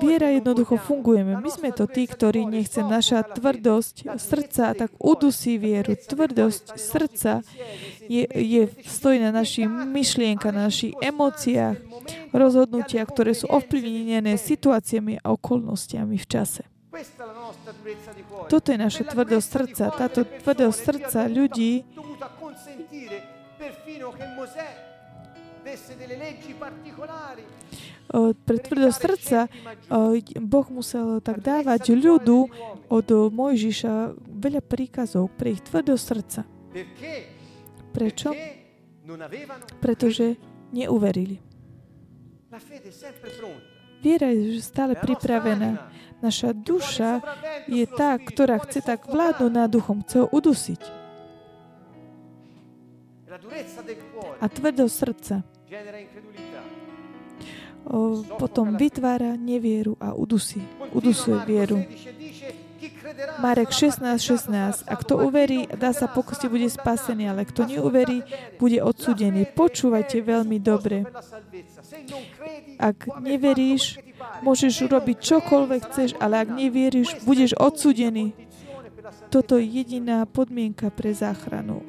Viera jednoducho fungujeme. My sme to tí, ktorí nechcem. Naša tvrdosť srdca tak udusí vieru. Tvrdosť srdca stojí na našich myšlienkach, na našich emóciách, rozhodnutia, ktoré sú ovplyvnené situáciami a okolnostiami v čase. Toto je naša tvrdosť srdca. Táto tvrdosť srdca ľudí pre tvrdosť srdca Boh musel tak dávať ľudu od Mojžiša veľa príkazov pre ich tvrdosť srdca. Prečo? Pretože neuverili. Viera je stále pripravená. Naša duša je tá, ktorá chce tak vládnuť nad duchom, chce ho udusiť. A tvrdosť srdca potom vytvára nevieru a udusuje vieru. Marek 16:16. A kto uverí, dá sa pokosti, bude spasený, ale kto neuverí, bude odsúdený. Počúvajte veľmi dobre. Ak neveríš, môžeš urobiť čokoľvek chceš, ale ak neveríš, budeš odsúdený. Toto je jediná podmienka pre záchranu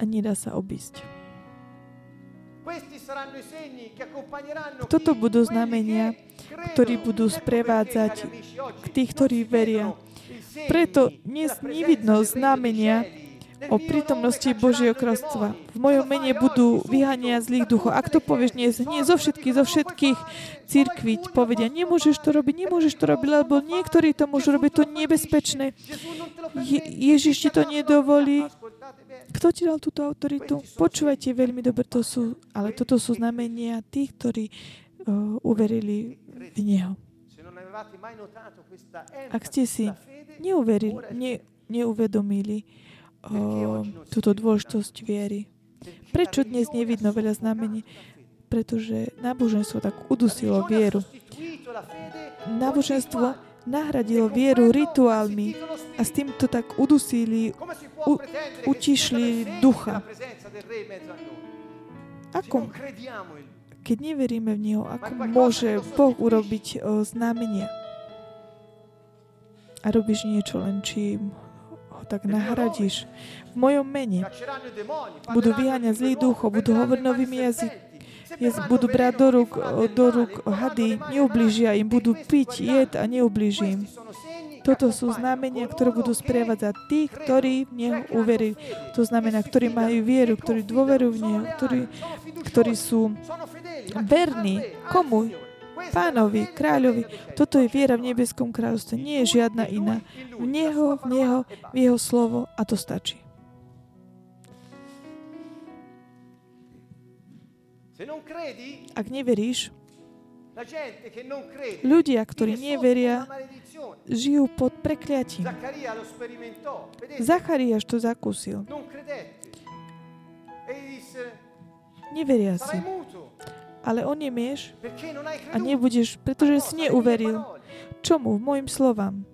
a nedá sa obísť. Toto budú znamenia, ktorí budú sprevádzať tých, ktorí veria. Preto dnes nevidno znamenia o prítomnosti Božieho kráľovstva. V mojom mene budú vyháňania zlých duchov. Ak to povieš dnes, nie zo všetkých cirkví povedia, nemôžeš to robiť, lebo niektorí to môžu robiť, to nebezpečné. Ježiš ti to nedovolí. Kto ti dal túto autoritu? Počúvajte veľmi dobre, toto sú znamenia tých, ktorí uverili v Neho. Ak ste si neuvedomili túto dôležitosť viery, prečo dnes nevidno veľa znamení? Pretože náboženstvo tak udusilo vieru. Náboženstvo nahradilo vieru rituálmi a s týmto tak udusili, utišli ducha. Ako? Keď neveríme v Neho, ako môže Boh urobiť znamenie? A robíš niečo, len čím ho tak nahradíš. V mojom mene budú vyháňať zlých duchov, budú hovoriť novými jazykmi, budú brať do rúk hady, neublížia im, budú piť jed a neublížia im. Toto sú znamenia, ktoré budú sprevádzať tí, ktorí v Neho uverili. To znamená, ktorí majú vieru, ktorí dôverujú v Neho, ktorí sú verní. Komu? Pánovi, kráľovi. Toto je viera v nebeskom kráľovstve. Nie je žiadna iná. V Neho, v Jeho slovo a to stačí. Ak neveríš, ľudia, ktorí neveria, žijú pod prekliatím. Zachariáš to zakúsil. Neveria si. Ale on nemieš a nebudeš, pretože si neuveril. Čomu? Mojim slovám.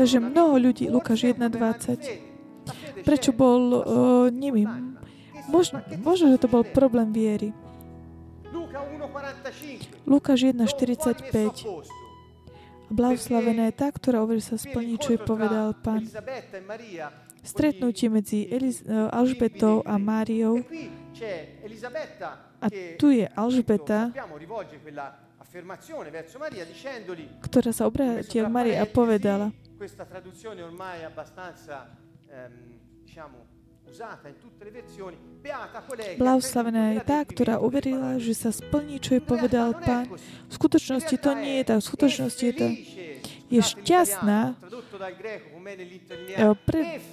Takže mnoho ľudí, Lukáš 1:20, prečo bol nemým? Možno, že to bol problém viery. Lukáš 1:45. Blahoslavená je tá, ktorá uverí sa splní, čo jej povedal Pán. Stretnutie medzi Alžbetou a Máriou. A tu je Alžbeta, ktorá sa obrátia k Márii a povedala. Questa traduzione ormai abbastanza Blahoslavená je tá, ktorá uverila, že sa splní, čo jej povedal Pán. V skutočnosti to nie je tak. V skutočnosti je to... Je šťastná,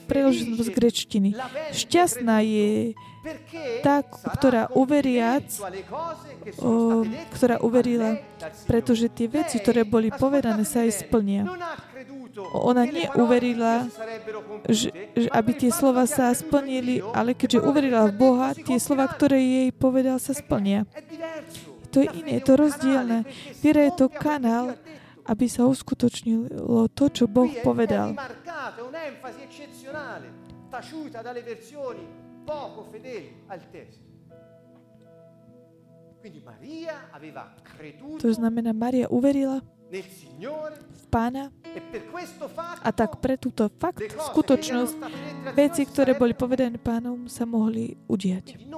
preložená z grečtiny. Šťastná je tá, ktorá uverila, pretože tie veci, ktoré boli povedané, sa aj splnia. Ona neuverila, že aby tie slova sa splnili, ale keďže uverila v Boha, tie slova, ktoré jej povedal, sa splnia. To je iné, je to rozdielne. Viera je to kanál, aby sa uskutočnilo to, čo Boh povedal. To znamená, Maria uverila v Pána a tak pre túto fakt, skutočnosť, veci, ktoré boli povedané Pánom, sa mohli udiať.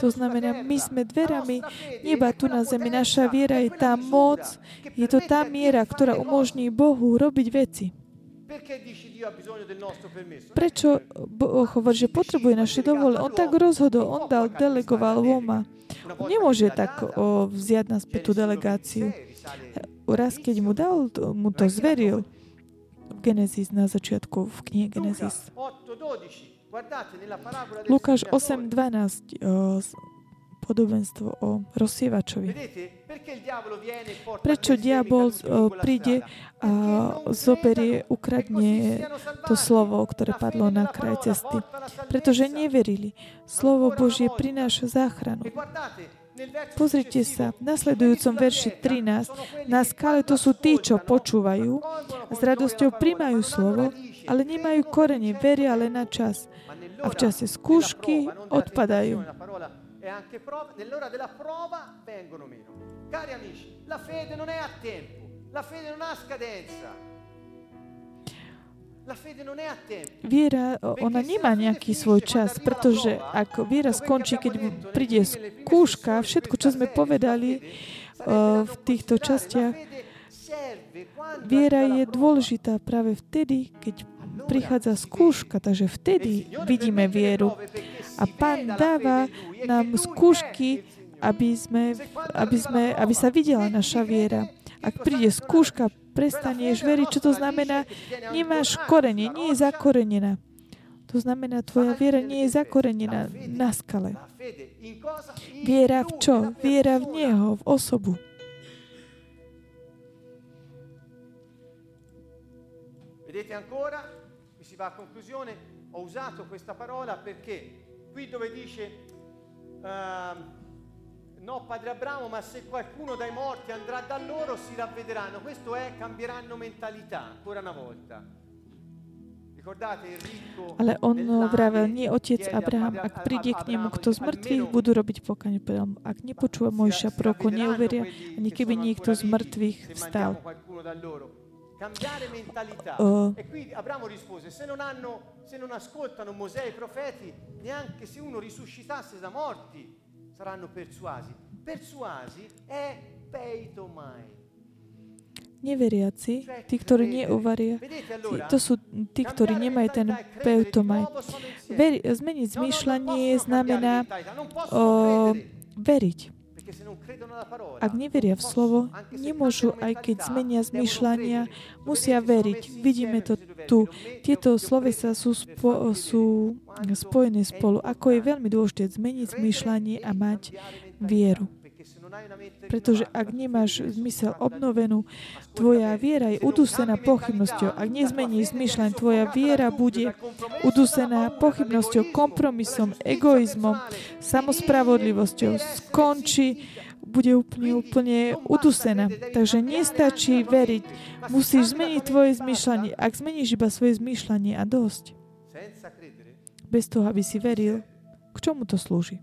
To znamená, my sme dverami neba tu na zemi. Naša viera je tá moc, je to tá miera, ktorá umožní Bohu robiť veci. Prečo Boh hovorí, že potrebuje naše dovolenie? On tak rozhodol, on delegoval Loma. On nemôže tak vziať naspäť tú delegáciu. Raz, keď mu dal, mu to zveril. Genézis na začiatku, v knihe Genézis. Lukáš 8:12, podobenstvo o rozsievačovi. Prečo diabol príde a zoberie, ukradne to slovo, ktoré padlo na kraj cesty? Pretože neverili. Slovo Božie prináša záchranu. Pozrite sa, v nasledujúcom verši 13, na skále to sú tí, čo počúvajú, s radosťou prijímajú slovo, ale nemajú korene, veria len na čas. A v čase skúšky odpadajú. Cari amici, la fede non è a tempo, la fede non ha scadenza. Viera, ona nemá nejaký svoj čas, pretože ak viera skončí, keď príde skúška, všetko, čo sme povedali v týchto častiach, viera je dôležitá práve vtedy, keď prichádza skúška, takže vtedy vidíme vieru. A Pán dáva nám skúšky, aby sa videla naša viera. Ak príde skúška, prestaneš veriť, čo to znamená, nemáš korene, nie je zakorenená. To znamená, tvoja viera nie je zakorenená na skale. Viera v čo? Viera v Neho, v osobu. Vedete ancora? Mi si va a conclusione. Ho usato questa parola perché qui dove dice no, padre Abramo, ma se qualcuno dai morti andrà da loro si ravvederanno. Questo è cambieranno mentalità ancora una volta. Ricordate il ricco. Ale on vravel, nie otec Abraham, ak príde k nemu kto z mŕtvych, budú robiť pokánie. Ak nepočúva Mojžiša proroka, neuveria, ani keby niekto z mŕtvych vstal. Cambiare mentalità. E qui Abramo rispose: se non ascoltano Mosè e i profeti, neanche se uno risuscitasse da morti saranno persuasi. Persuasi è peitomai. Neveriaci, tí, ktorí neuvaria, to sú tí, ktorí nemajú ten peitomai. Zmeniť zmýšľanie znamená veriť. Ak neveria v slovo, nemôžu, aj keď zmenia zmýšľania, musia veriť. Vidíme to tu. Tieto slovesa sú spojené spolu. Ako je veľmi dôležité zmeniť zmýšľanie a mať vieru. Pretože ak nemáš zmysel obnovenú, tvoja viera je udusená pochybnosťou. Ak nezmeníš zmýšľanie, tvoja viera bude udusená pochybnosťou, kompromisom, egoizmom, samospravodlivosťou. Skončí, bude úplne udusená. Takže nestačí veriť. Musíš zmeniť tvoje zmýšľanie. Ak zmeníš iba svoje zmýšľanie a dosť, bez toho, aby si veril, k čomu to slúži?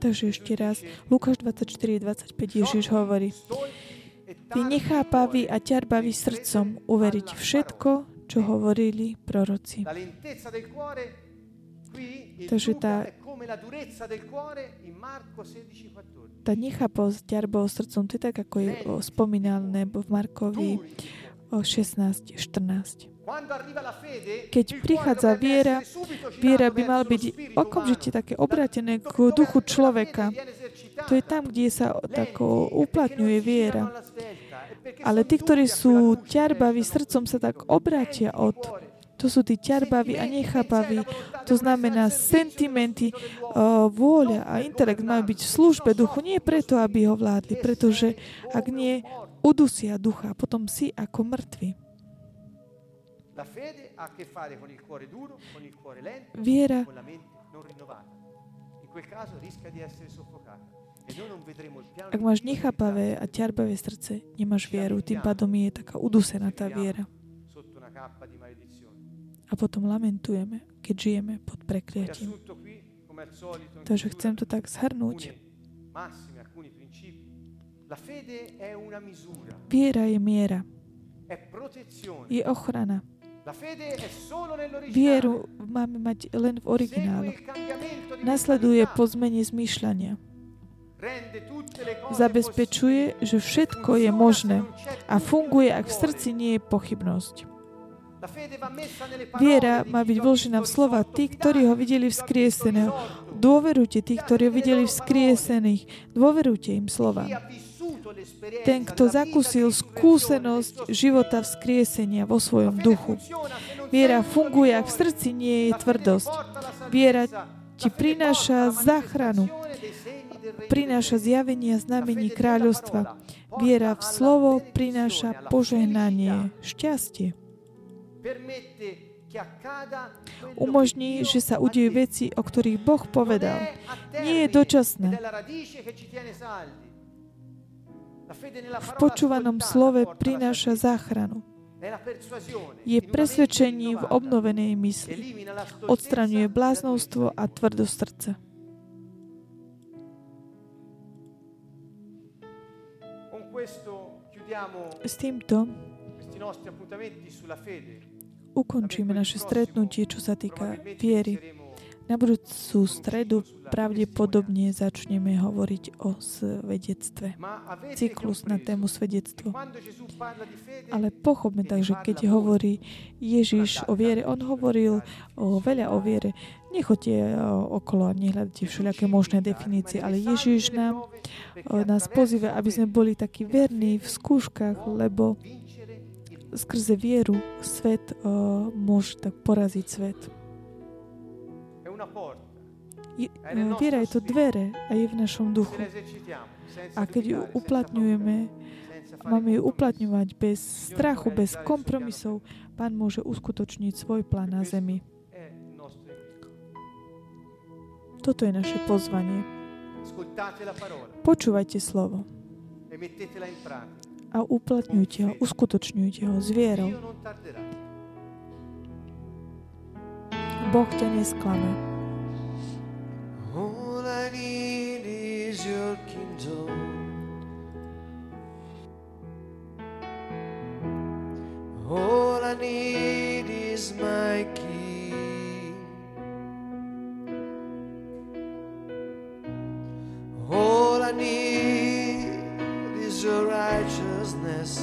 Takže ešte raz, Lukáš 24:25, Ježiš hovorí: Vy nechápaví a ťarbaví srdcom uveriť všetko, čo hovorili proroci. Takže tá nechápavosť ťarbou srdcom, to je tak, ako je spomínané v Markovi 16:14. Keď prichádza viera, viera by mala byť okamžite také obrátené k duchu človeka. To je tam, kde sa tako uplatňuje viera. Ale tí, ktorí sú ťarbaví srdcom, sa tak obrátia od... To sú tí ťarbaví a nechápaví. To znamená sentimenty, vôľa a intelekt majú byť v službe duchu. Nie preto, aby ho vládli, pretože ak nie, udusia ducha, potom si ako mŕtvi. Viera ak máš nechápavé a ťarbavé srdce, nemáš vieru, tým pádom je taká udusená tá viera a potom lamentujeme, keď žijeme pod prekliatím. Takže chcem to tak zhrnúť. Viera je miera, je ochrana. Vieru máme mať len v originálu. Nasleduje po zmene zmýšľania. Zabezpečuje, že všetko je možné a funguje, ak v srdci nie je pochybnosť. Viera má byť vložená v slova tých, ktorí ho videli vzkrieseného. Dôverujte tých, ktorí ho videli vzkriesených. Dôverujte im slova. Ten, kto zakúsil skúsenosť života vzkriesenia vo svojom duchu. Viera funguje, ak v srdci nie je tvrdosť. Viera ti prináša záchranu, prináša zjavenia znamení kráľovstva. Viera v slovo prináša požehnanie, šťastie. Umožní, že sa udejú veci, o ktorých Boh povedal. Nie je dočasné. V počúvanom slove prináša záchranu. Je presvedčením v obnovenej mysli. Odstraňuje bláznovstvo a tvrdosť srdca. S týmto ukončíme naše stretnutie, čo sa týka viery. Na budúcu stredu pravdepodobne začneme hovoriť o svedectve. Cyklus na tému svedectvo. Ale pochopme tak, že keď hovorí Ježiš o viere, on hovoril veľa o viere. Nechoďte okolo a nehľadajte všelijaké možné definície, ale Ježiš nás pozýva, aby sme boli takí verní v skúškach, lebo skrze vieru svet môže tak poraziť svet. Viera je to dvere a je v našom duchu. A keď ju uplatňujeme, máme ju uplatňovať bez strachu, bez kompromisov. Pán môže uskutočniť svoj plán na zemi. Toto je naše pozvanie. Počúvajte slovo a uplatňujte ho, uskutočňujte ho s vierou. Boh ťa nesklame. All I need is your kingdom. All I need is my king. All I need is your righteousness.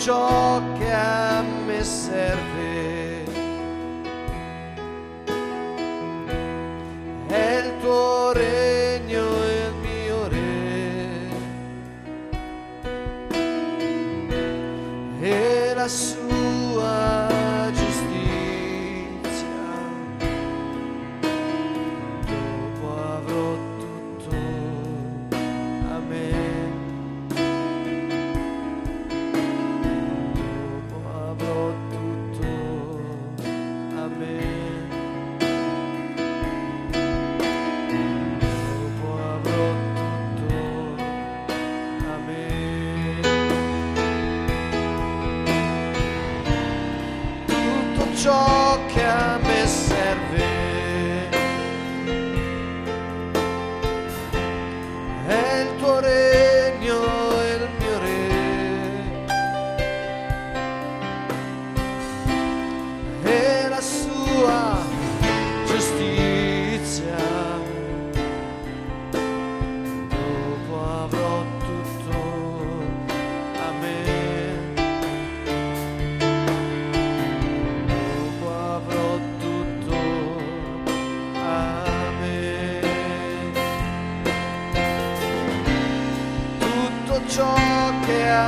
Ciò che a me serve è il tuo regno e il mio re e la sua giustizia, dopo avrò tutto a me.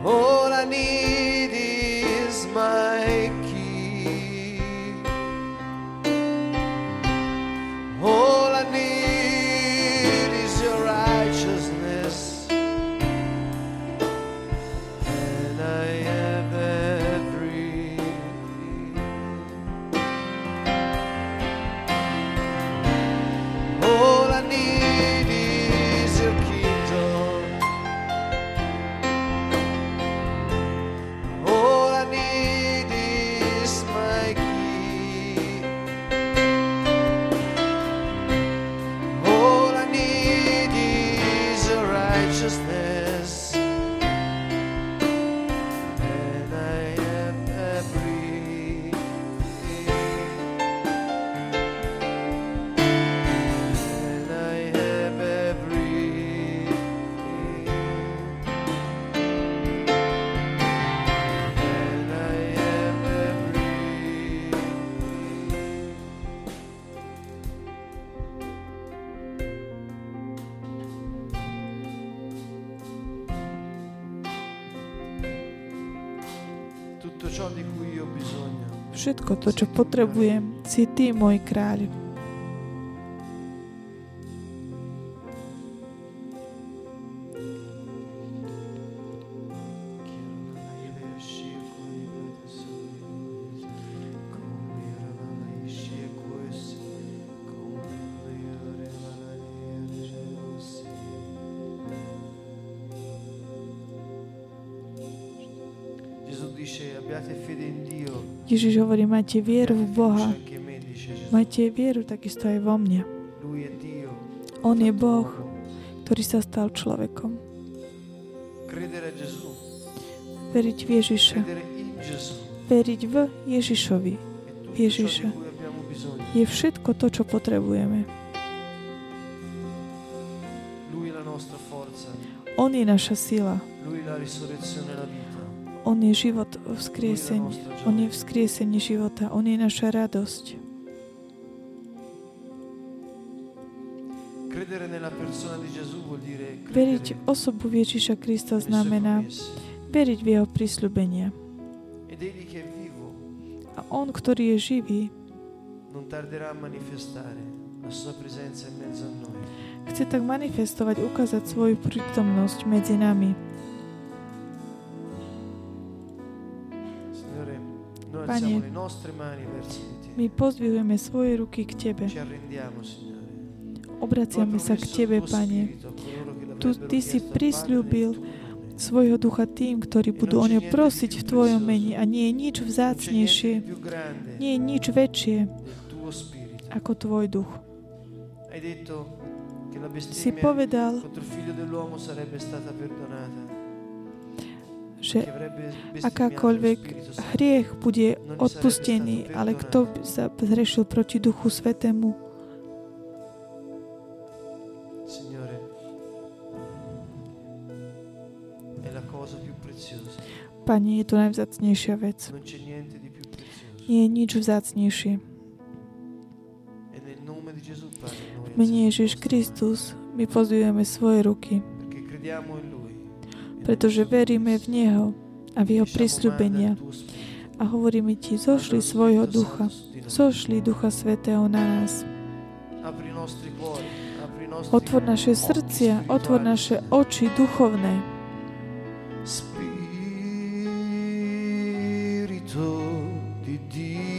All I need is Všetko to, čo potrebujem, si Ty, môj kráľ. Ježiš hovorí, majte vieru v Boha. Majte vieru takisto aj vo mne. On je Boh, ktorý sa stal človekom. Veriť v Ježiša. Veriť v Ježišovi. Ježiša je všetko to, čo potrebujeme. On je naša sila. On je život vzkriesenie. On je vzkriesenie života. On je naša radosť. Veriť osobu Ježiša Krista znamená veriť v jeho prísľubenia. A on, ktorý je živý, chce tak manifestovať, ukázať svoju prítomnosť medzi nami. Pane, my pozdvihujeme svoje ruky k Tebe. Obraciame sa k Tebe, Pane. Ty si prisľúbil svojho ducha tým, ktorí budú o ňo prosiť v Tvojom mene. A nie je nič vzácnejšie, nie je nič väčšie ako Tvoj duch. Si povedal, že akákoľvek hriech bude odpustený, ale kto sa zhrešil proti Duchu Svätému? Pane, je to najvzácnejšia vec. Nie je nič vzácnejšie. V mene Ježiš Kristus my pozdvihujeme svoje ruky, pretože veríme v Neho a v Jeho prisľúbenia. A hovoríme Ti, zošli svojho ducha, zošli Ducha Svätého na nás. Otvor naše srdcia, otvor naše oči duchovné. Spirito di Dio,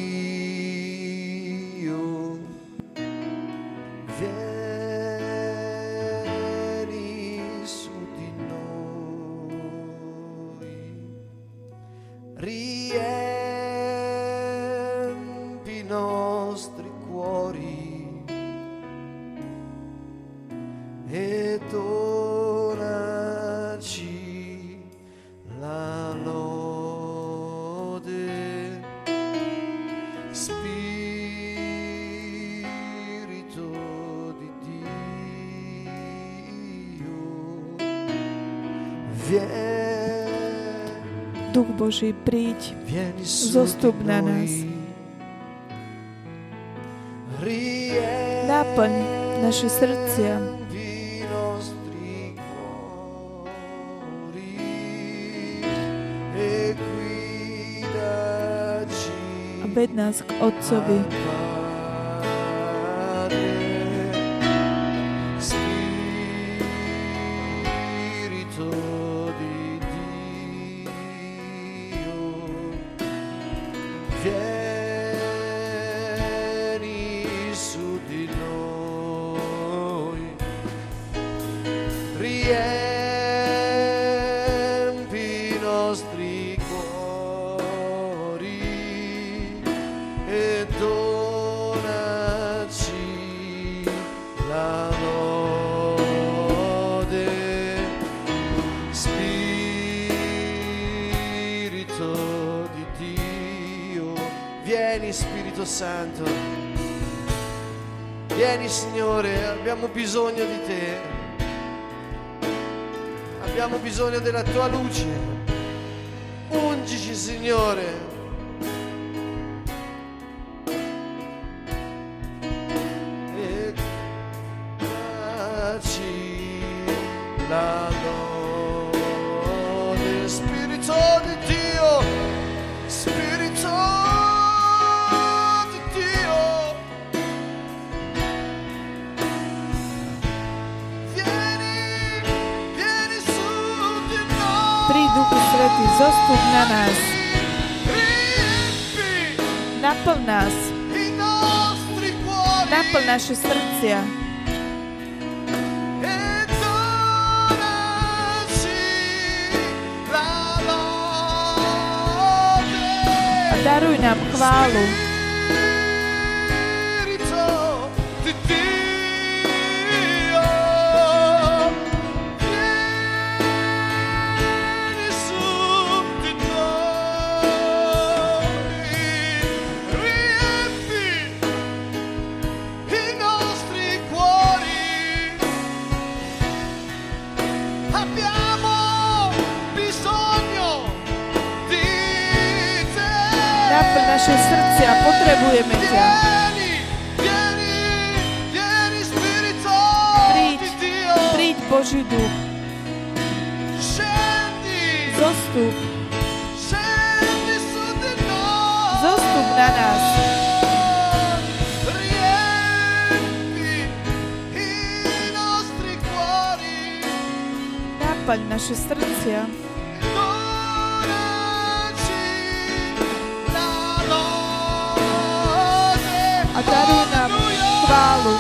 riempi i nostri cuori e donaci la lode, Spirito di Dio, vieni. Duch Boží, príď, zostup na nás. Naplň naše srdcia. A ved nás k Otcovi. Santo. Vieni Signore, abbiamo bisogno di te. Abbiamo bisogno della tua luce. Ungici Signore. Spirito di Dio. Svätý, zostup na nás. Naplň nás. Naplň naše srdcia. A daruj nám chválu. Naše srdcia, potrebujeme ťa. Príď, Boží duch. Zostup. Zostup na nás. Naplň naše srdcia. Daruj nám chválu.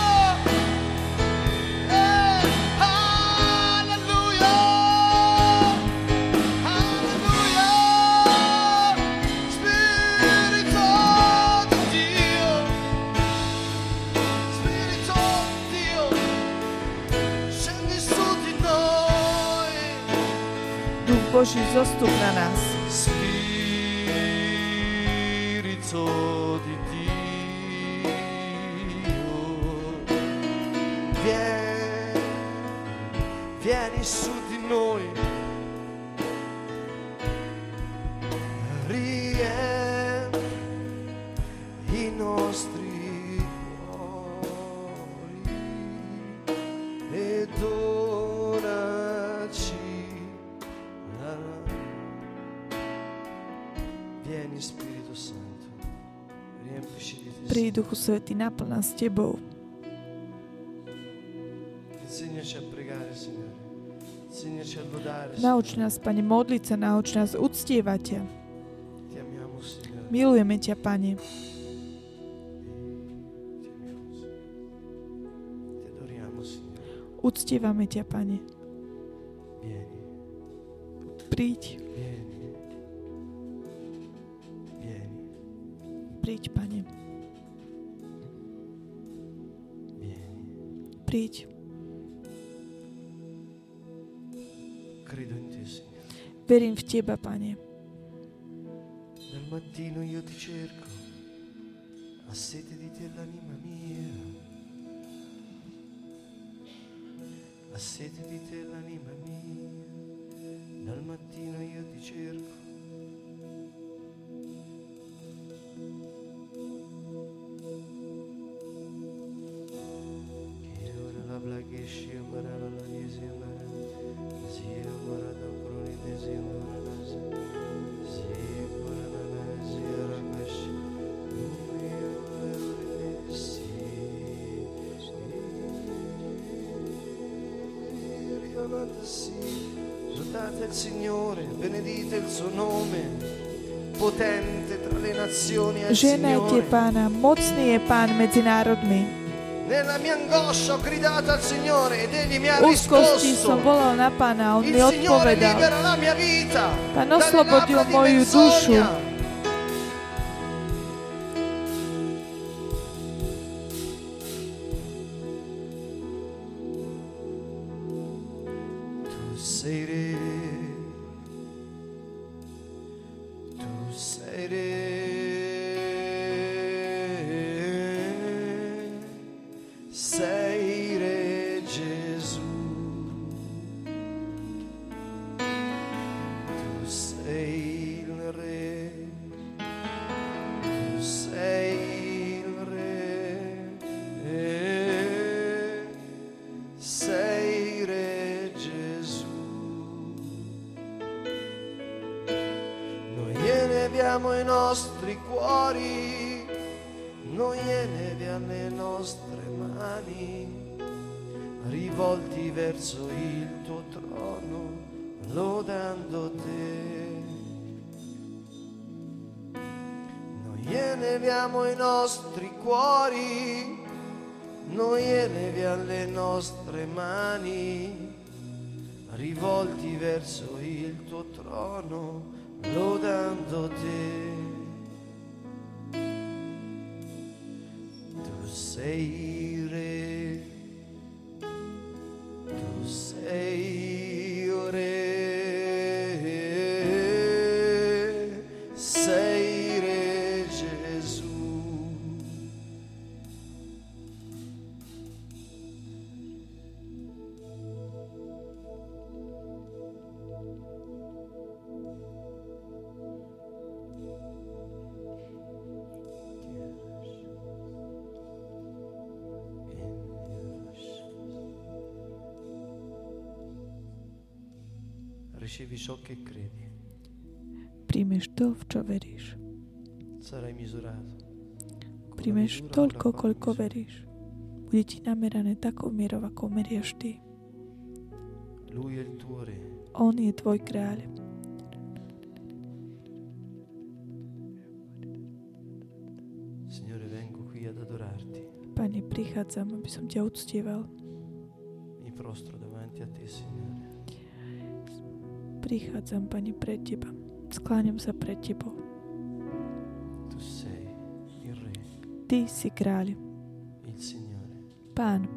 Duch Boží, zostup na nás. Vieni su di noi, riempi i nostri cuori e donaci la Vieni Spirito Santo, riempici di te. Príď, Duchu Svätý, naplň nás Tebou. Nauč nás, Pane, modliť sa, nauč nás uctievať ťa. Milujeme ťa, Pane. Uctievame ťa, Pane. Príď. Príď, Pane. Príď. Verím v Teba, Pane. Lodate il Signore, benedite il suo nome, potente tra le nazioni è il Signore. Žehnajte Pána, mocný je Pán medzi národmi. Nella mia angoscia ho gridato al Signore ed egli mi ha risposto. Úzkosti som volal na Pána, on mi odpovedal. Il Signore libera la mia vita. Pán oslobodil moju dušu. Verso il tuo trono, lodando te. Eleviamo i nostri cuori, noi eleviamo le nostre mani, rivolti verso il tuo trono, lodando te. Tu sei re, tu sei re. Príjmeš to, v čo veríš. Príjmeš toľko, koľko veríš. Bude ti namerané takou mierou, ako meriaš ty. On je tvoj kráľ. Pane, prichádzam, aby som ťa uctieval. Prichádzam, Pane, pred Teba. Skláňam sa pred Tebou. Ty si kráľ. Pán.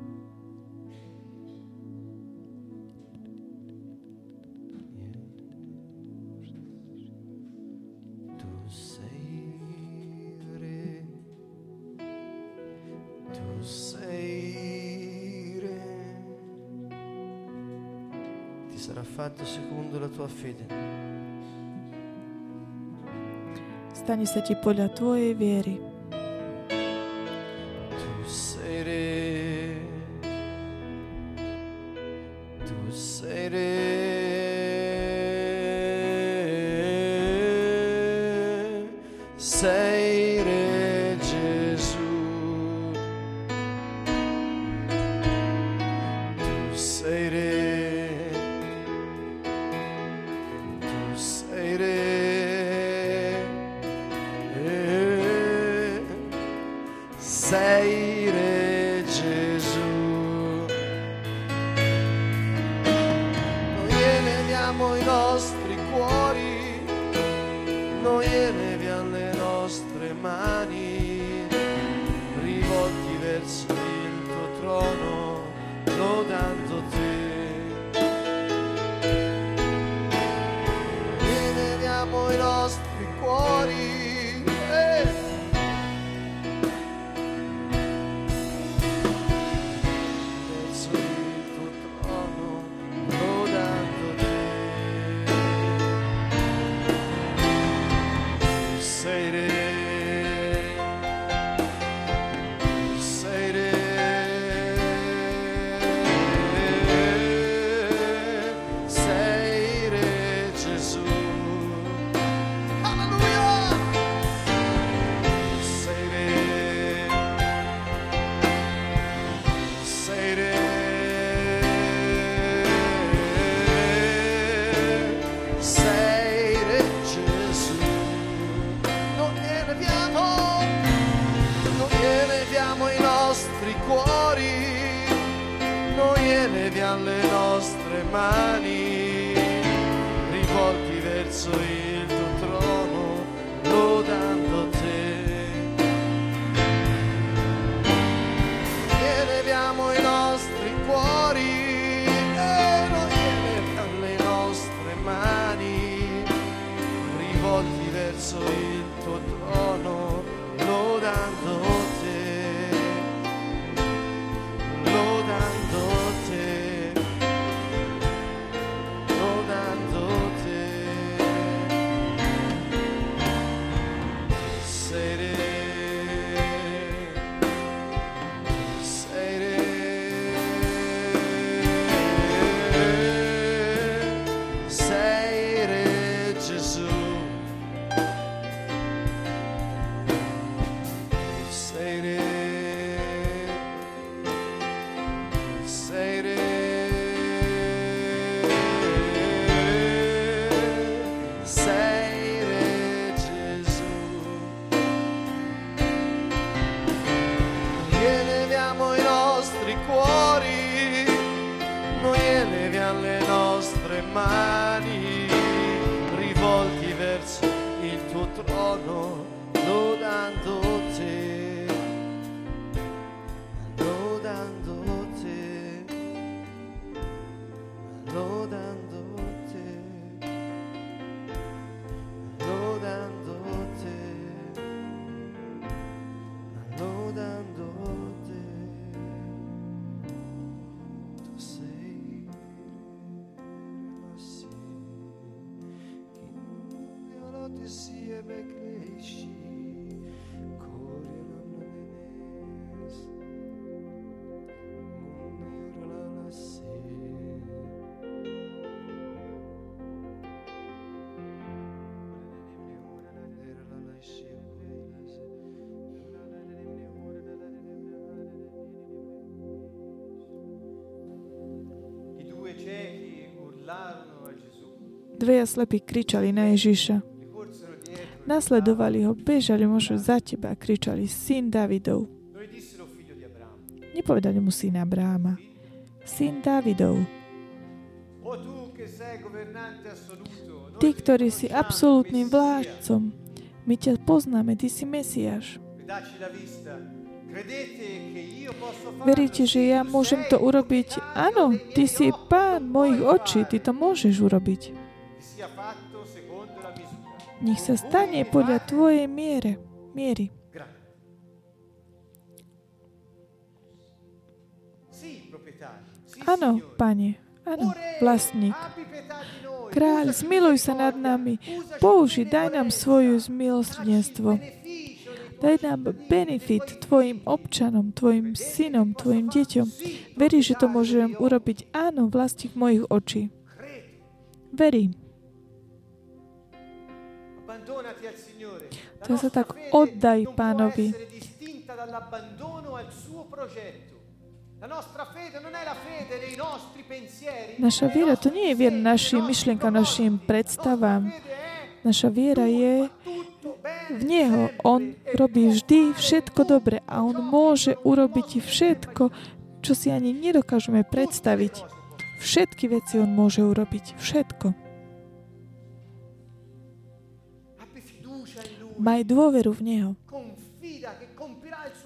Stane sa ti podľa tvojej viery. mani rivolti verso il tuo trono, lodando te, lodando te, lodando te, lodando te, lodando te. Tu sei la sia che cresci. Dveja slepí kričali na Ježiša. Nasledovali ho, bežali možno za teba a kričali: Syn Davidov. Nepovedali mu syna Abráma. Syn Davidov. Ty, ktorý si absolútnym vládcom, my ťa poznáme, ty si Mesiáš. Veríte, že ja môžem to urobiť? Áno, ty si pán mojich očí, ty to môžeš urobiť. Nech sa stane podľa tvojej miery. Áno, pane. Áno, vlastník. Kráľ, zmiluj sa nad nami. Použij, daj nám svoju milosrdenstvo. Daj nám benefit tvojim občanom, tvojim synom, tvojim deťom. Veríš, že to môžem urobiť? Áno, vlastník mojich očí. Verím. To sa tak oddaj pánovi. Naša viera to nie je viera našim myšlienkam, našim predstavám. Naša viera je v Neho. On robí vždy všetko dobre a On môže urobiť všetko, čo si ani nedokážeme predstaviť. Všetky veci On môže urobiť. Všetko. Maj dôveru v Neho.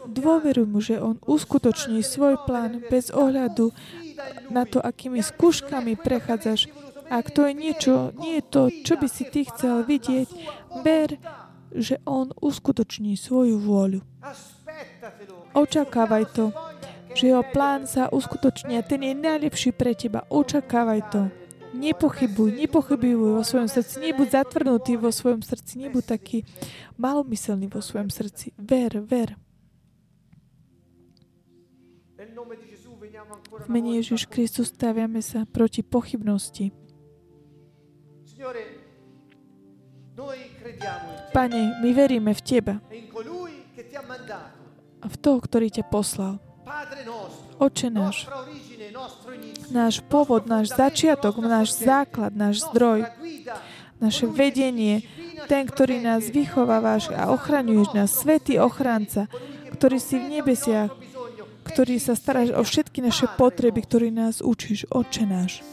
Dôveruj mu, že On uskutoční svoj plán bez ohľadu na to, akými skúškami prechádzaš. Ak to je niečo, nie je to, čo by si ty chcel vidieť, ber, že On uskutoční svoju vôľu. Očakávaj to, že Jeho plán sa uskutoční a ten je najlepší pre teba. Očakávaj to. Nepochybuj vo svojom srdci, nebuď zatvrdnutý vo svojom srdci, nebuď taký malomyselný vo svojom srdci. Ver. V mene Ježiš Kristus staviame sa proti pochybnosti. Pane, my veríme v Teba a v toho, ktorý ťa poslal. Oče náš, náš pôvod, náš začiatok, náš základ, náš zdroj, naše vedenie, ten, ktorý nás vychovávaš a ochraňuješ nás, svätý ochranca, ktorý si v nebesiach, ktorý sa staráš o všetky naše potreby, ktorý nás učíš, Oče náš,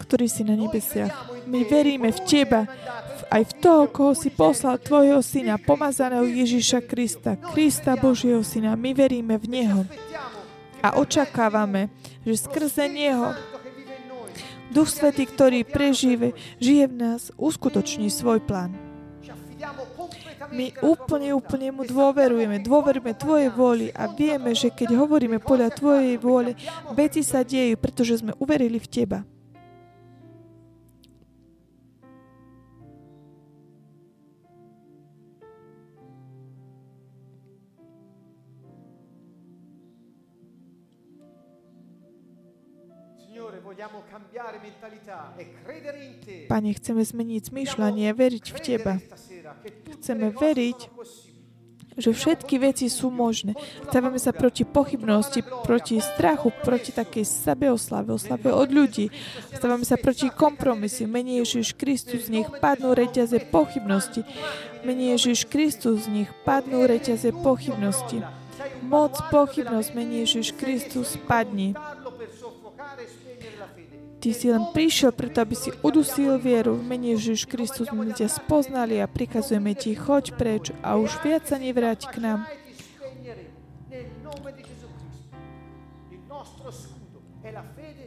ktorý si na nebesiach. My veríme v Teba, aj v toho, koho si poslal Tvojho Syna, pomazaného Ježiša Krista Božieho Syna. My veríme v Neho a očakávame, že skrze Neho Duch Svätý, ktorý žije v nás, uskutoční svoj plán. My úplne mu dôverujeme Tvojej vôli a vieme, že keď hovoríme podľa Tvojej vôle, veci sa dejú, pretože sme uverili v Teba. Pane, chceme zmeniť zmýšľanie, veriť v Teba. Chceme veriť, že všetky veci sú možné. Stavíme sa proti pochybnosti, proti strachu, proti takej sebeoslave, oslave od ľudí. Stavíme sa proti kompromisu. Mene Ježiš Kristus, nech padnú reťaze pochybnosti. Mene Ježiš Kristus, nech padnú reťaze pochybnosti. Moc pochybnosť, mene Ježiš Kristus, padni. Ty si len prišiel preto, aby si udusil vieru. V mene Ježiš Kristus sme ťa spoznali a prikazujeme ti, choď preč a už viac sa nevráť k nám.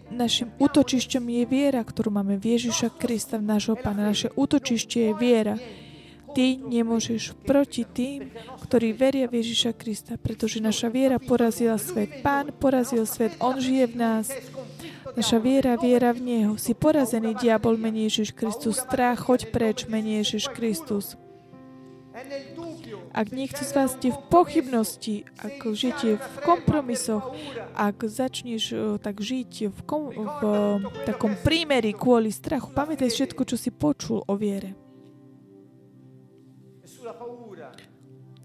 Našim útočišťom je viera, ktorú máme v Ježiša Krista, v nášho Pána. Naše útočištie je viera. Ty nemôžeš proti tým, ktorí veria v Ježiša Krista, pretože naša viera porazila svet. Pán porazil svet, on žije v nás. Naša viera, viera v Neho. Si porazený, diabol, mene Ježiš Kristus. Strach, choď preč, mene Ježiš Kristus. Ak niekto z vás ste v pochybnosti, ak žijete v kompromisoch, ak začneš tak žiť v takom prímeri kvôli strachu, pamätaj všetko, čo si počul o viere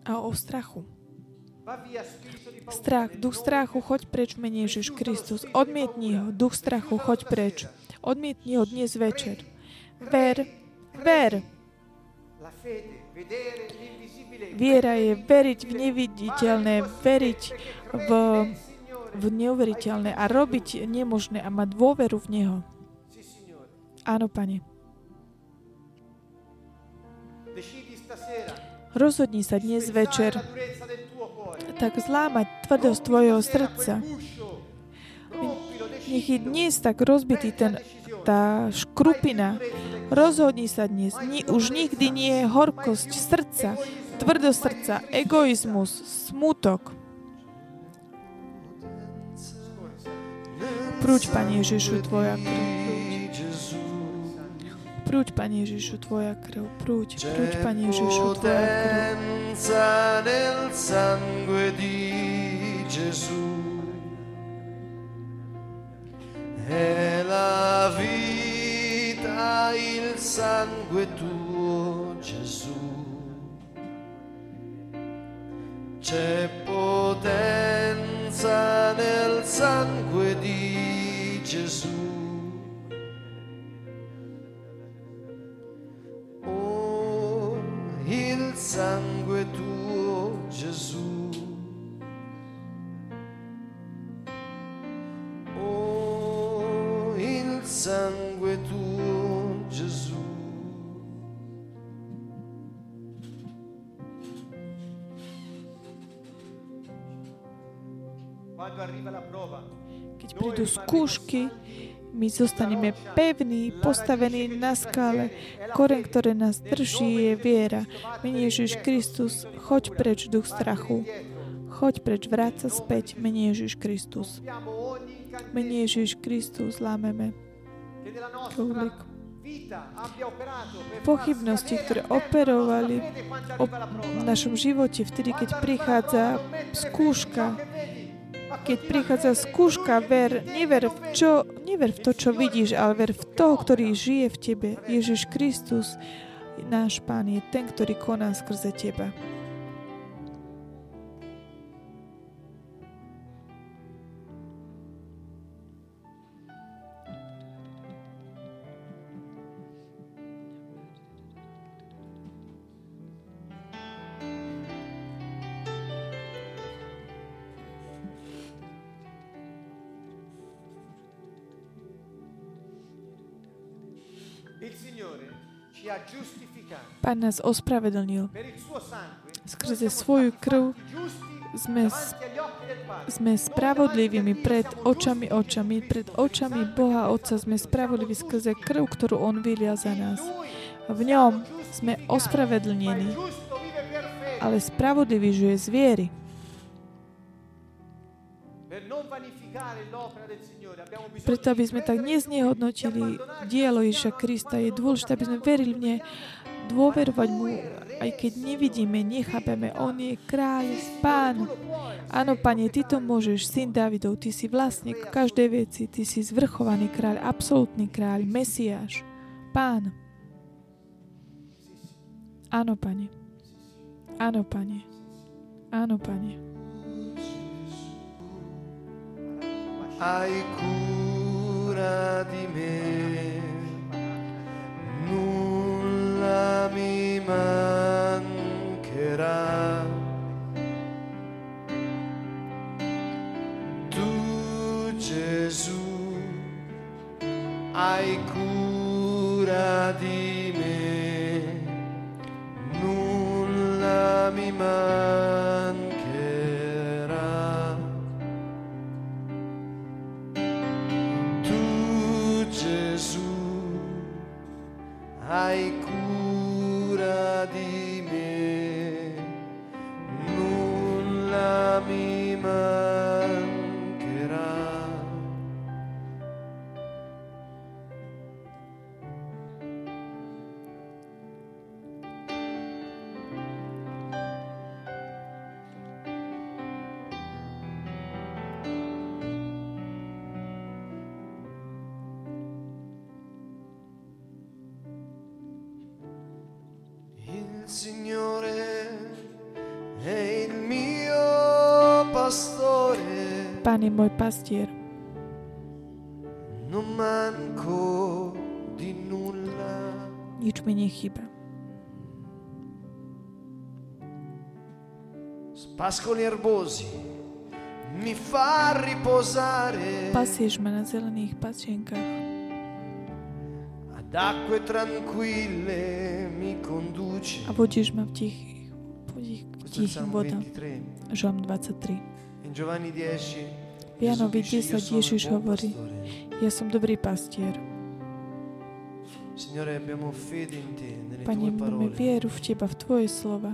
a o strachu. Strach, duch strachu, choď preč, mene Ježiš Kristus. Odmietni ho, duch strachu, choď preč. Odmietni ho dnes večer. Ver. Viera je veriť v neviditeľné, veriť v neuveriteľné a robiť nemožné a mať dôveru v Neho. Áno, Pane. Rozhodni sa dnes večer tak zlámať tvrdosť tvojho srdca. Nech je dnes tak rozbitý tá škrupina. Rozhodni sa dnes. Už nikdy nie je horkosť srdca, tvrdosť srdca, egoizmus, smútok. Prúď, Pane Ježišu, tvoja krv. Prúď, Pane Ježišu, tvoja krv. Prúď, Pane Ježišu, tvoja krv. C'è potenza nel sangue di Gesù. Sangue tuo, Gesù. Oh, il sangue tuo, Gesù. Quando arriva la prova, keď prídu skúšky, my zostaneme pevní, postavení na skále. Koreň, ktoré nás drží, je viera. Mene Ježiš Kristus, choď preč, duch strachu. Choď preč, vráť sa späť. Mene Ježiš Kristus. Mene Ježiš Kristus, lámeme. Kúlik. Pochybnosti, ktoré operovali v našom živote, vtedy, keď prichádza skúška, ver, never v to, čo vidíš, ale ver v toho, ktorý žije v tebe. Ježiš Kristus, náš Pán, je ten, ktorý koná skrze teba. Pán nás ospravedlnil. Skrze svoju krv sme spravodlivými pred očami Boha Otca sme spravodliví skrze krv, ktorú On vylial za nás. V ňom sme ospravedlnení, ale spravodlivý žije z viery. Preto, aby sme tak neznehodnotili dielo Ježiša Krista, je dôležité, aby sme verili v ne, dôverovať mu, aj keď nevidíme, nechápeme. On je kráľ, Pán. Áno, Pane, ty to môžeš, syn Dávidov, ty si vlastník každej veci, ty si zvrchovaný kráľ, absolútny kráľ, Mesiáš, Pán. Áno, Pane. Áno, Pane. Áno, Pane. Hai cura di me, nulla mi mancherà, tu Gesù hai cura di me, nulla mi mancherà. Tu Gesù hai cura di me, nulla mi mancherà. Pán je môj pastier. Nič mi nechýba. Pasieš ma na zelených pasienkach. A vodíš ma v tichým vodám. Žalm 23. V Jánovi 10 Ježiš hovorí: Ja som dobrý pastier. Pane, máme vieru v Teba, v Tvoje slova.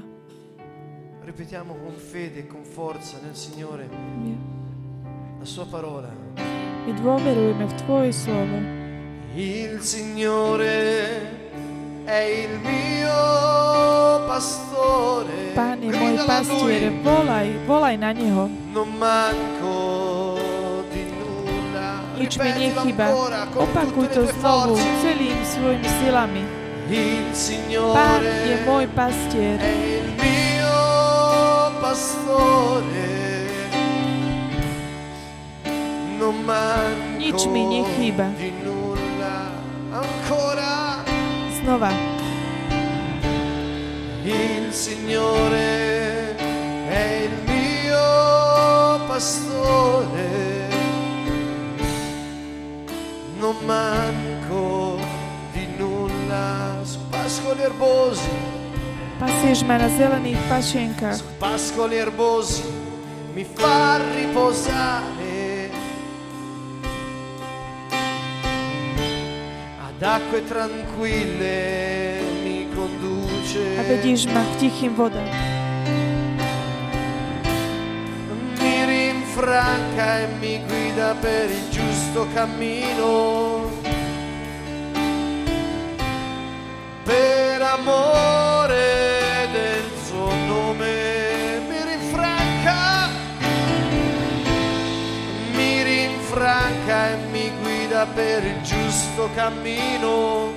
My dôverujeme v Tvoje slovo. Il Signore è il mio pastore. Pane, môj pastier, volaj na Neho. Nič mi nechýba. Opakuj to znovu celým svojimi silami. Pán je môj pastier. Nič mi nechýba. Znova. Il Signore è il mio pastore, non manco di nulla. Su pascoli erbosi, pasieš ma na zelených pašienkach. Su pascoli erbosi mi fa riposare, ad acque tranquille mi conduce. A vedíš ma k tichým vodám. Franca e mi guida per il giusto cammino, per amore del suo nome. Mi rinfranca e mi guida per il giusto cammino,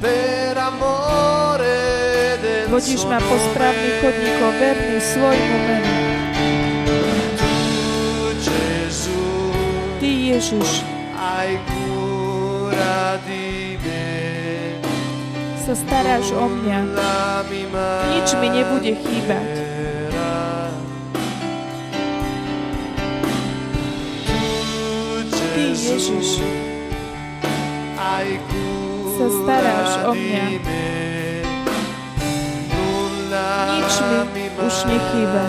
per amore. Vodíš ma po správnych chodníkoch, verný svojmu menu. Ty, Ježiš, sa staráš o mňa. Nič mi nebude chýbať. Ty, Ježiš, sa staráš o mňa. Nič mi už nechýba.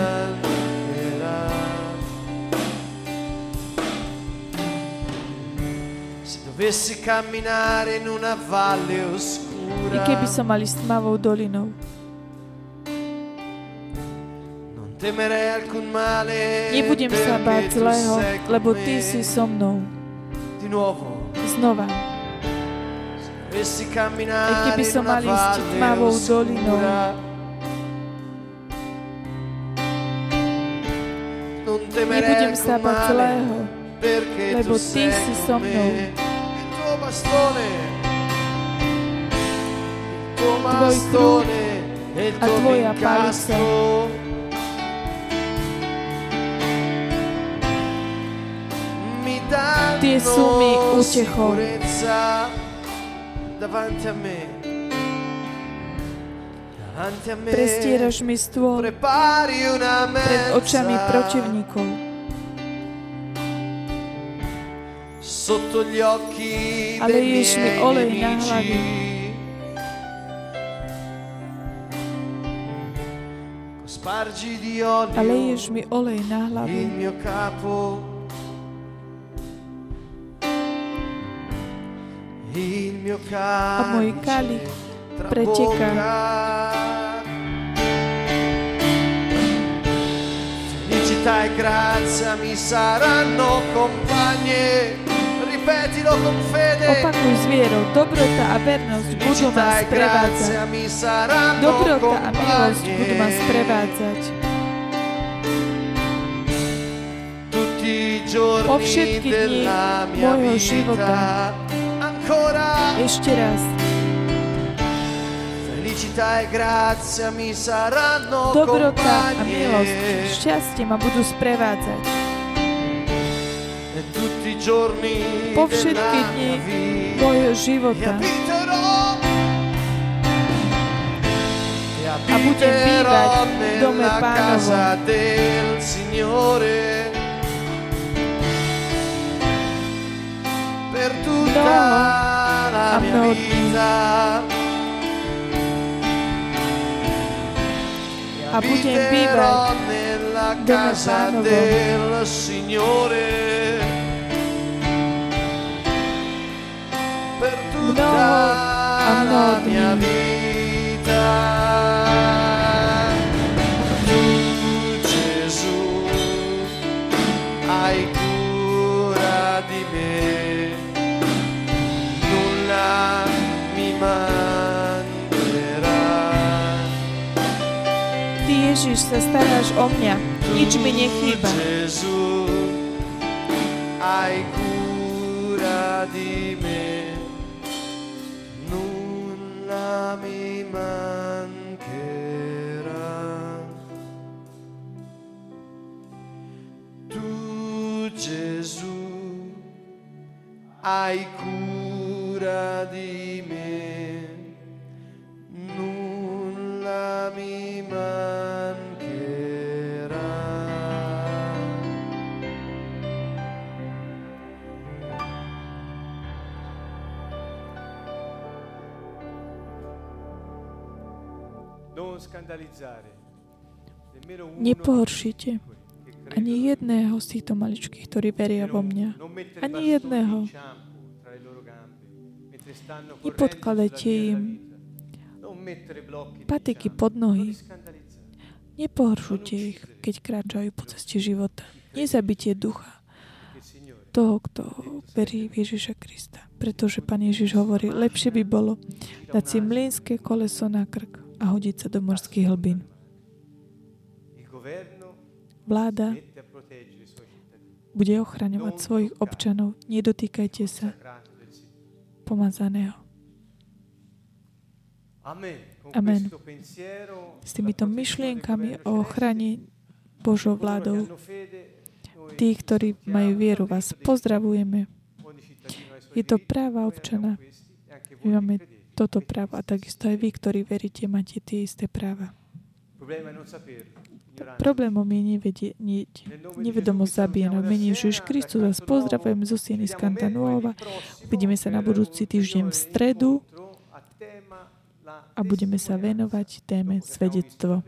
I keby som mal ísť tmavou dolinou, nebudem sa báť zlého, lebo Ty si so mnou. Znova. I keby som mal ísť tmavou dolinou, nebudem sa bať zlého, lebo Ty si so mnou. Tvoj prúd a Tvoja palica. Tie sú mi útechou. Prestieraš mi stôl pred očami protivníkov. a vylíš mi olej na hlavu. A leješ mi olej na hlavu. A môj kalich preteká. Felicità e grazia mi saranno compagne. Ripetilo con fede. Opakuj s vierou, dobrota a vernosť budú vás sprevádzať. Dobrota a milosť budú vás sprevádzať. Po všetky dni môjho života. Ešte raz. Dobrota a milosť, šťastie ma budú sprevádzať. Po všetky dni mojho života. A budem bývať v dome Pánovom. Tutta la mia vita e abiterò nella casa del Signore per tutta la mia vita. Tu Gesù hai cura di me, Ježiš, sa staráš o mňa, nič mi nechýba. Nepohoršite ani jedného z týchto maličkých, ktorí veria vo mňa. Ani jedného. Nepodkladajte im patiky pod nohy. Nepohoršujte ich, keď kráčajú po ceste života. Nezabite ducha toho, kto verí v Ježiša Krista. Pretože Pán Ježiš hovorí, lepšie by bolo dať si mlynské koleso na krk a hodiť sa do morských hlbín. Vláda bude ochraňovať svojich občanov. Nedotýkajte sa pomazaného. Amen. S týmito myšlienkami o ochrane Božou vládou tých, ktorí majú vieru, vás pozdravujeme. Je to práva občana. My máme toto právo a takisto aj vy, ktorí veríte, máte tie isté práva. Problémom je nevedomosť zabíjeno. V mene Ježiš Kristus vás pozdravujeme zo Sieny z Kanta Nova. Uvidíme sa na budúci týždeň v stredu a budeme sa venovať téme svedectvo.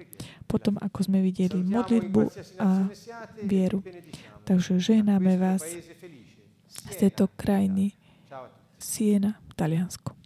Potom, ako sme videli modlitbu a vieru. Takže žehnáme vás z tejto krajiny Siena, Taliansko.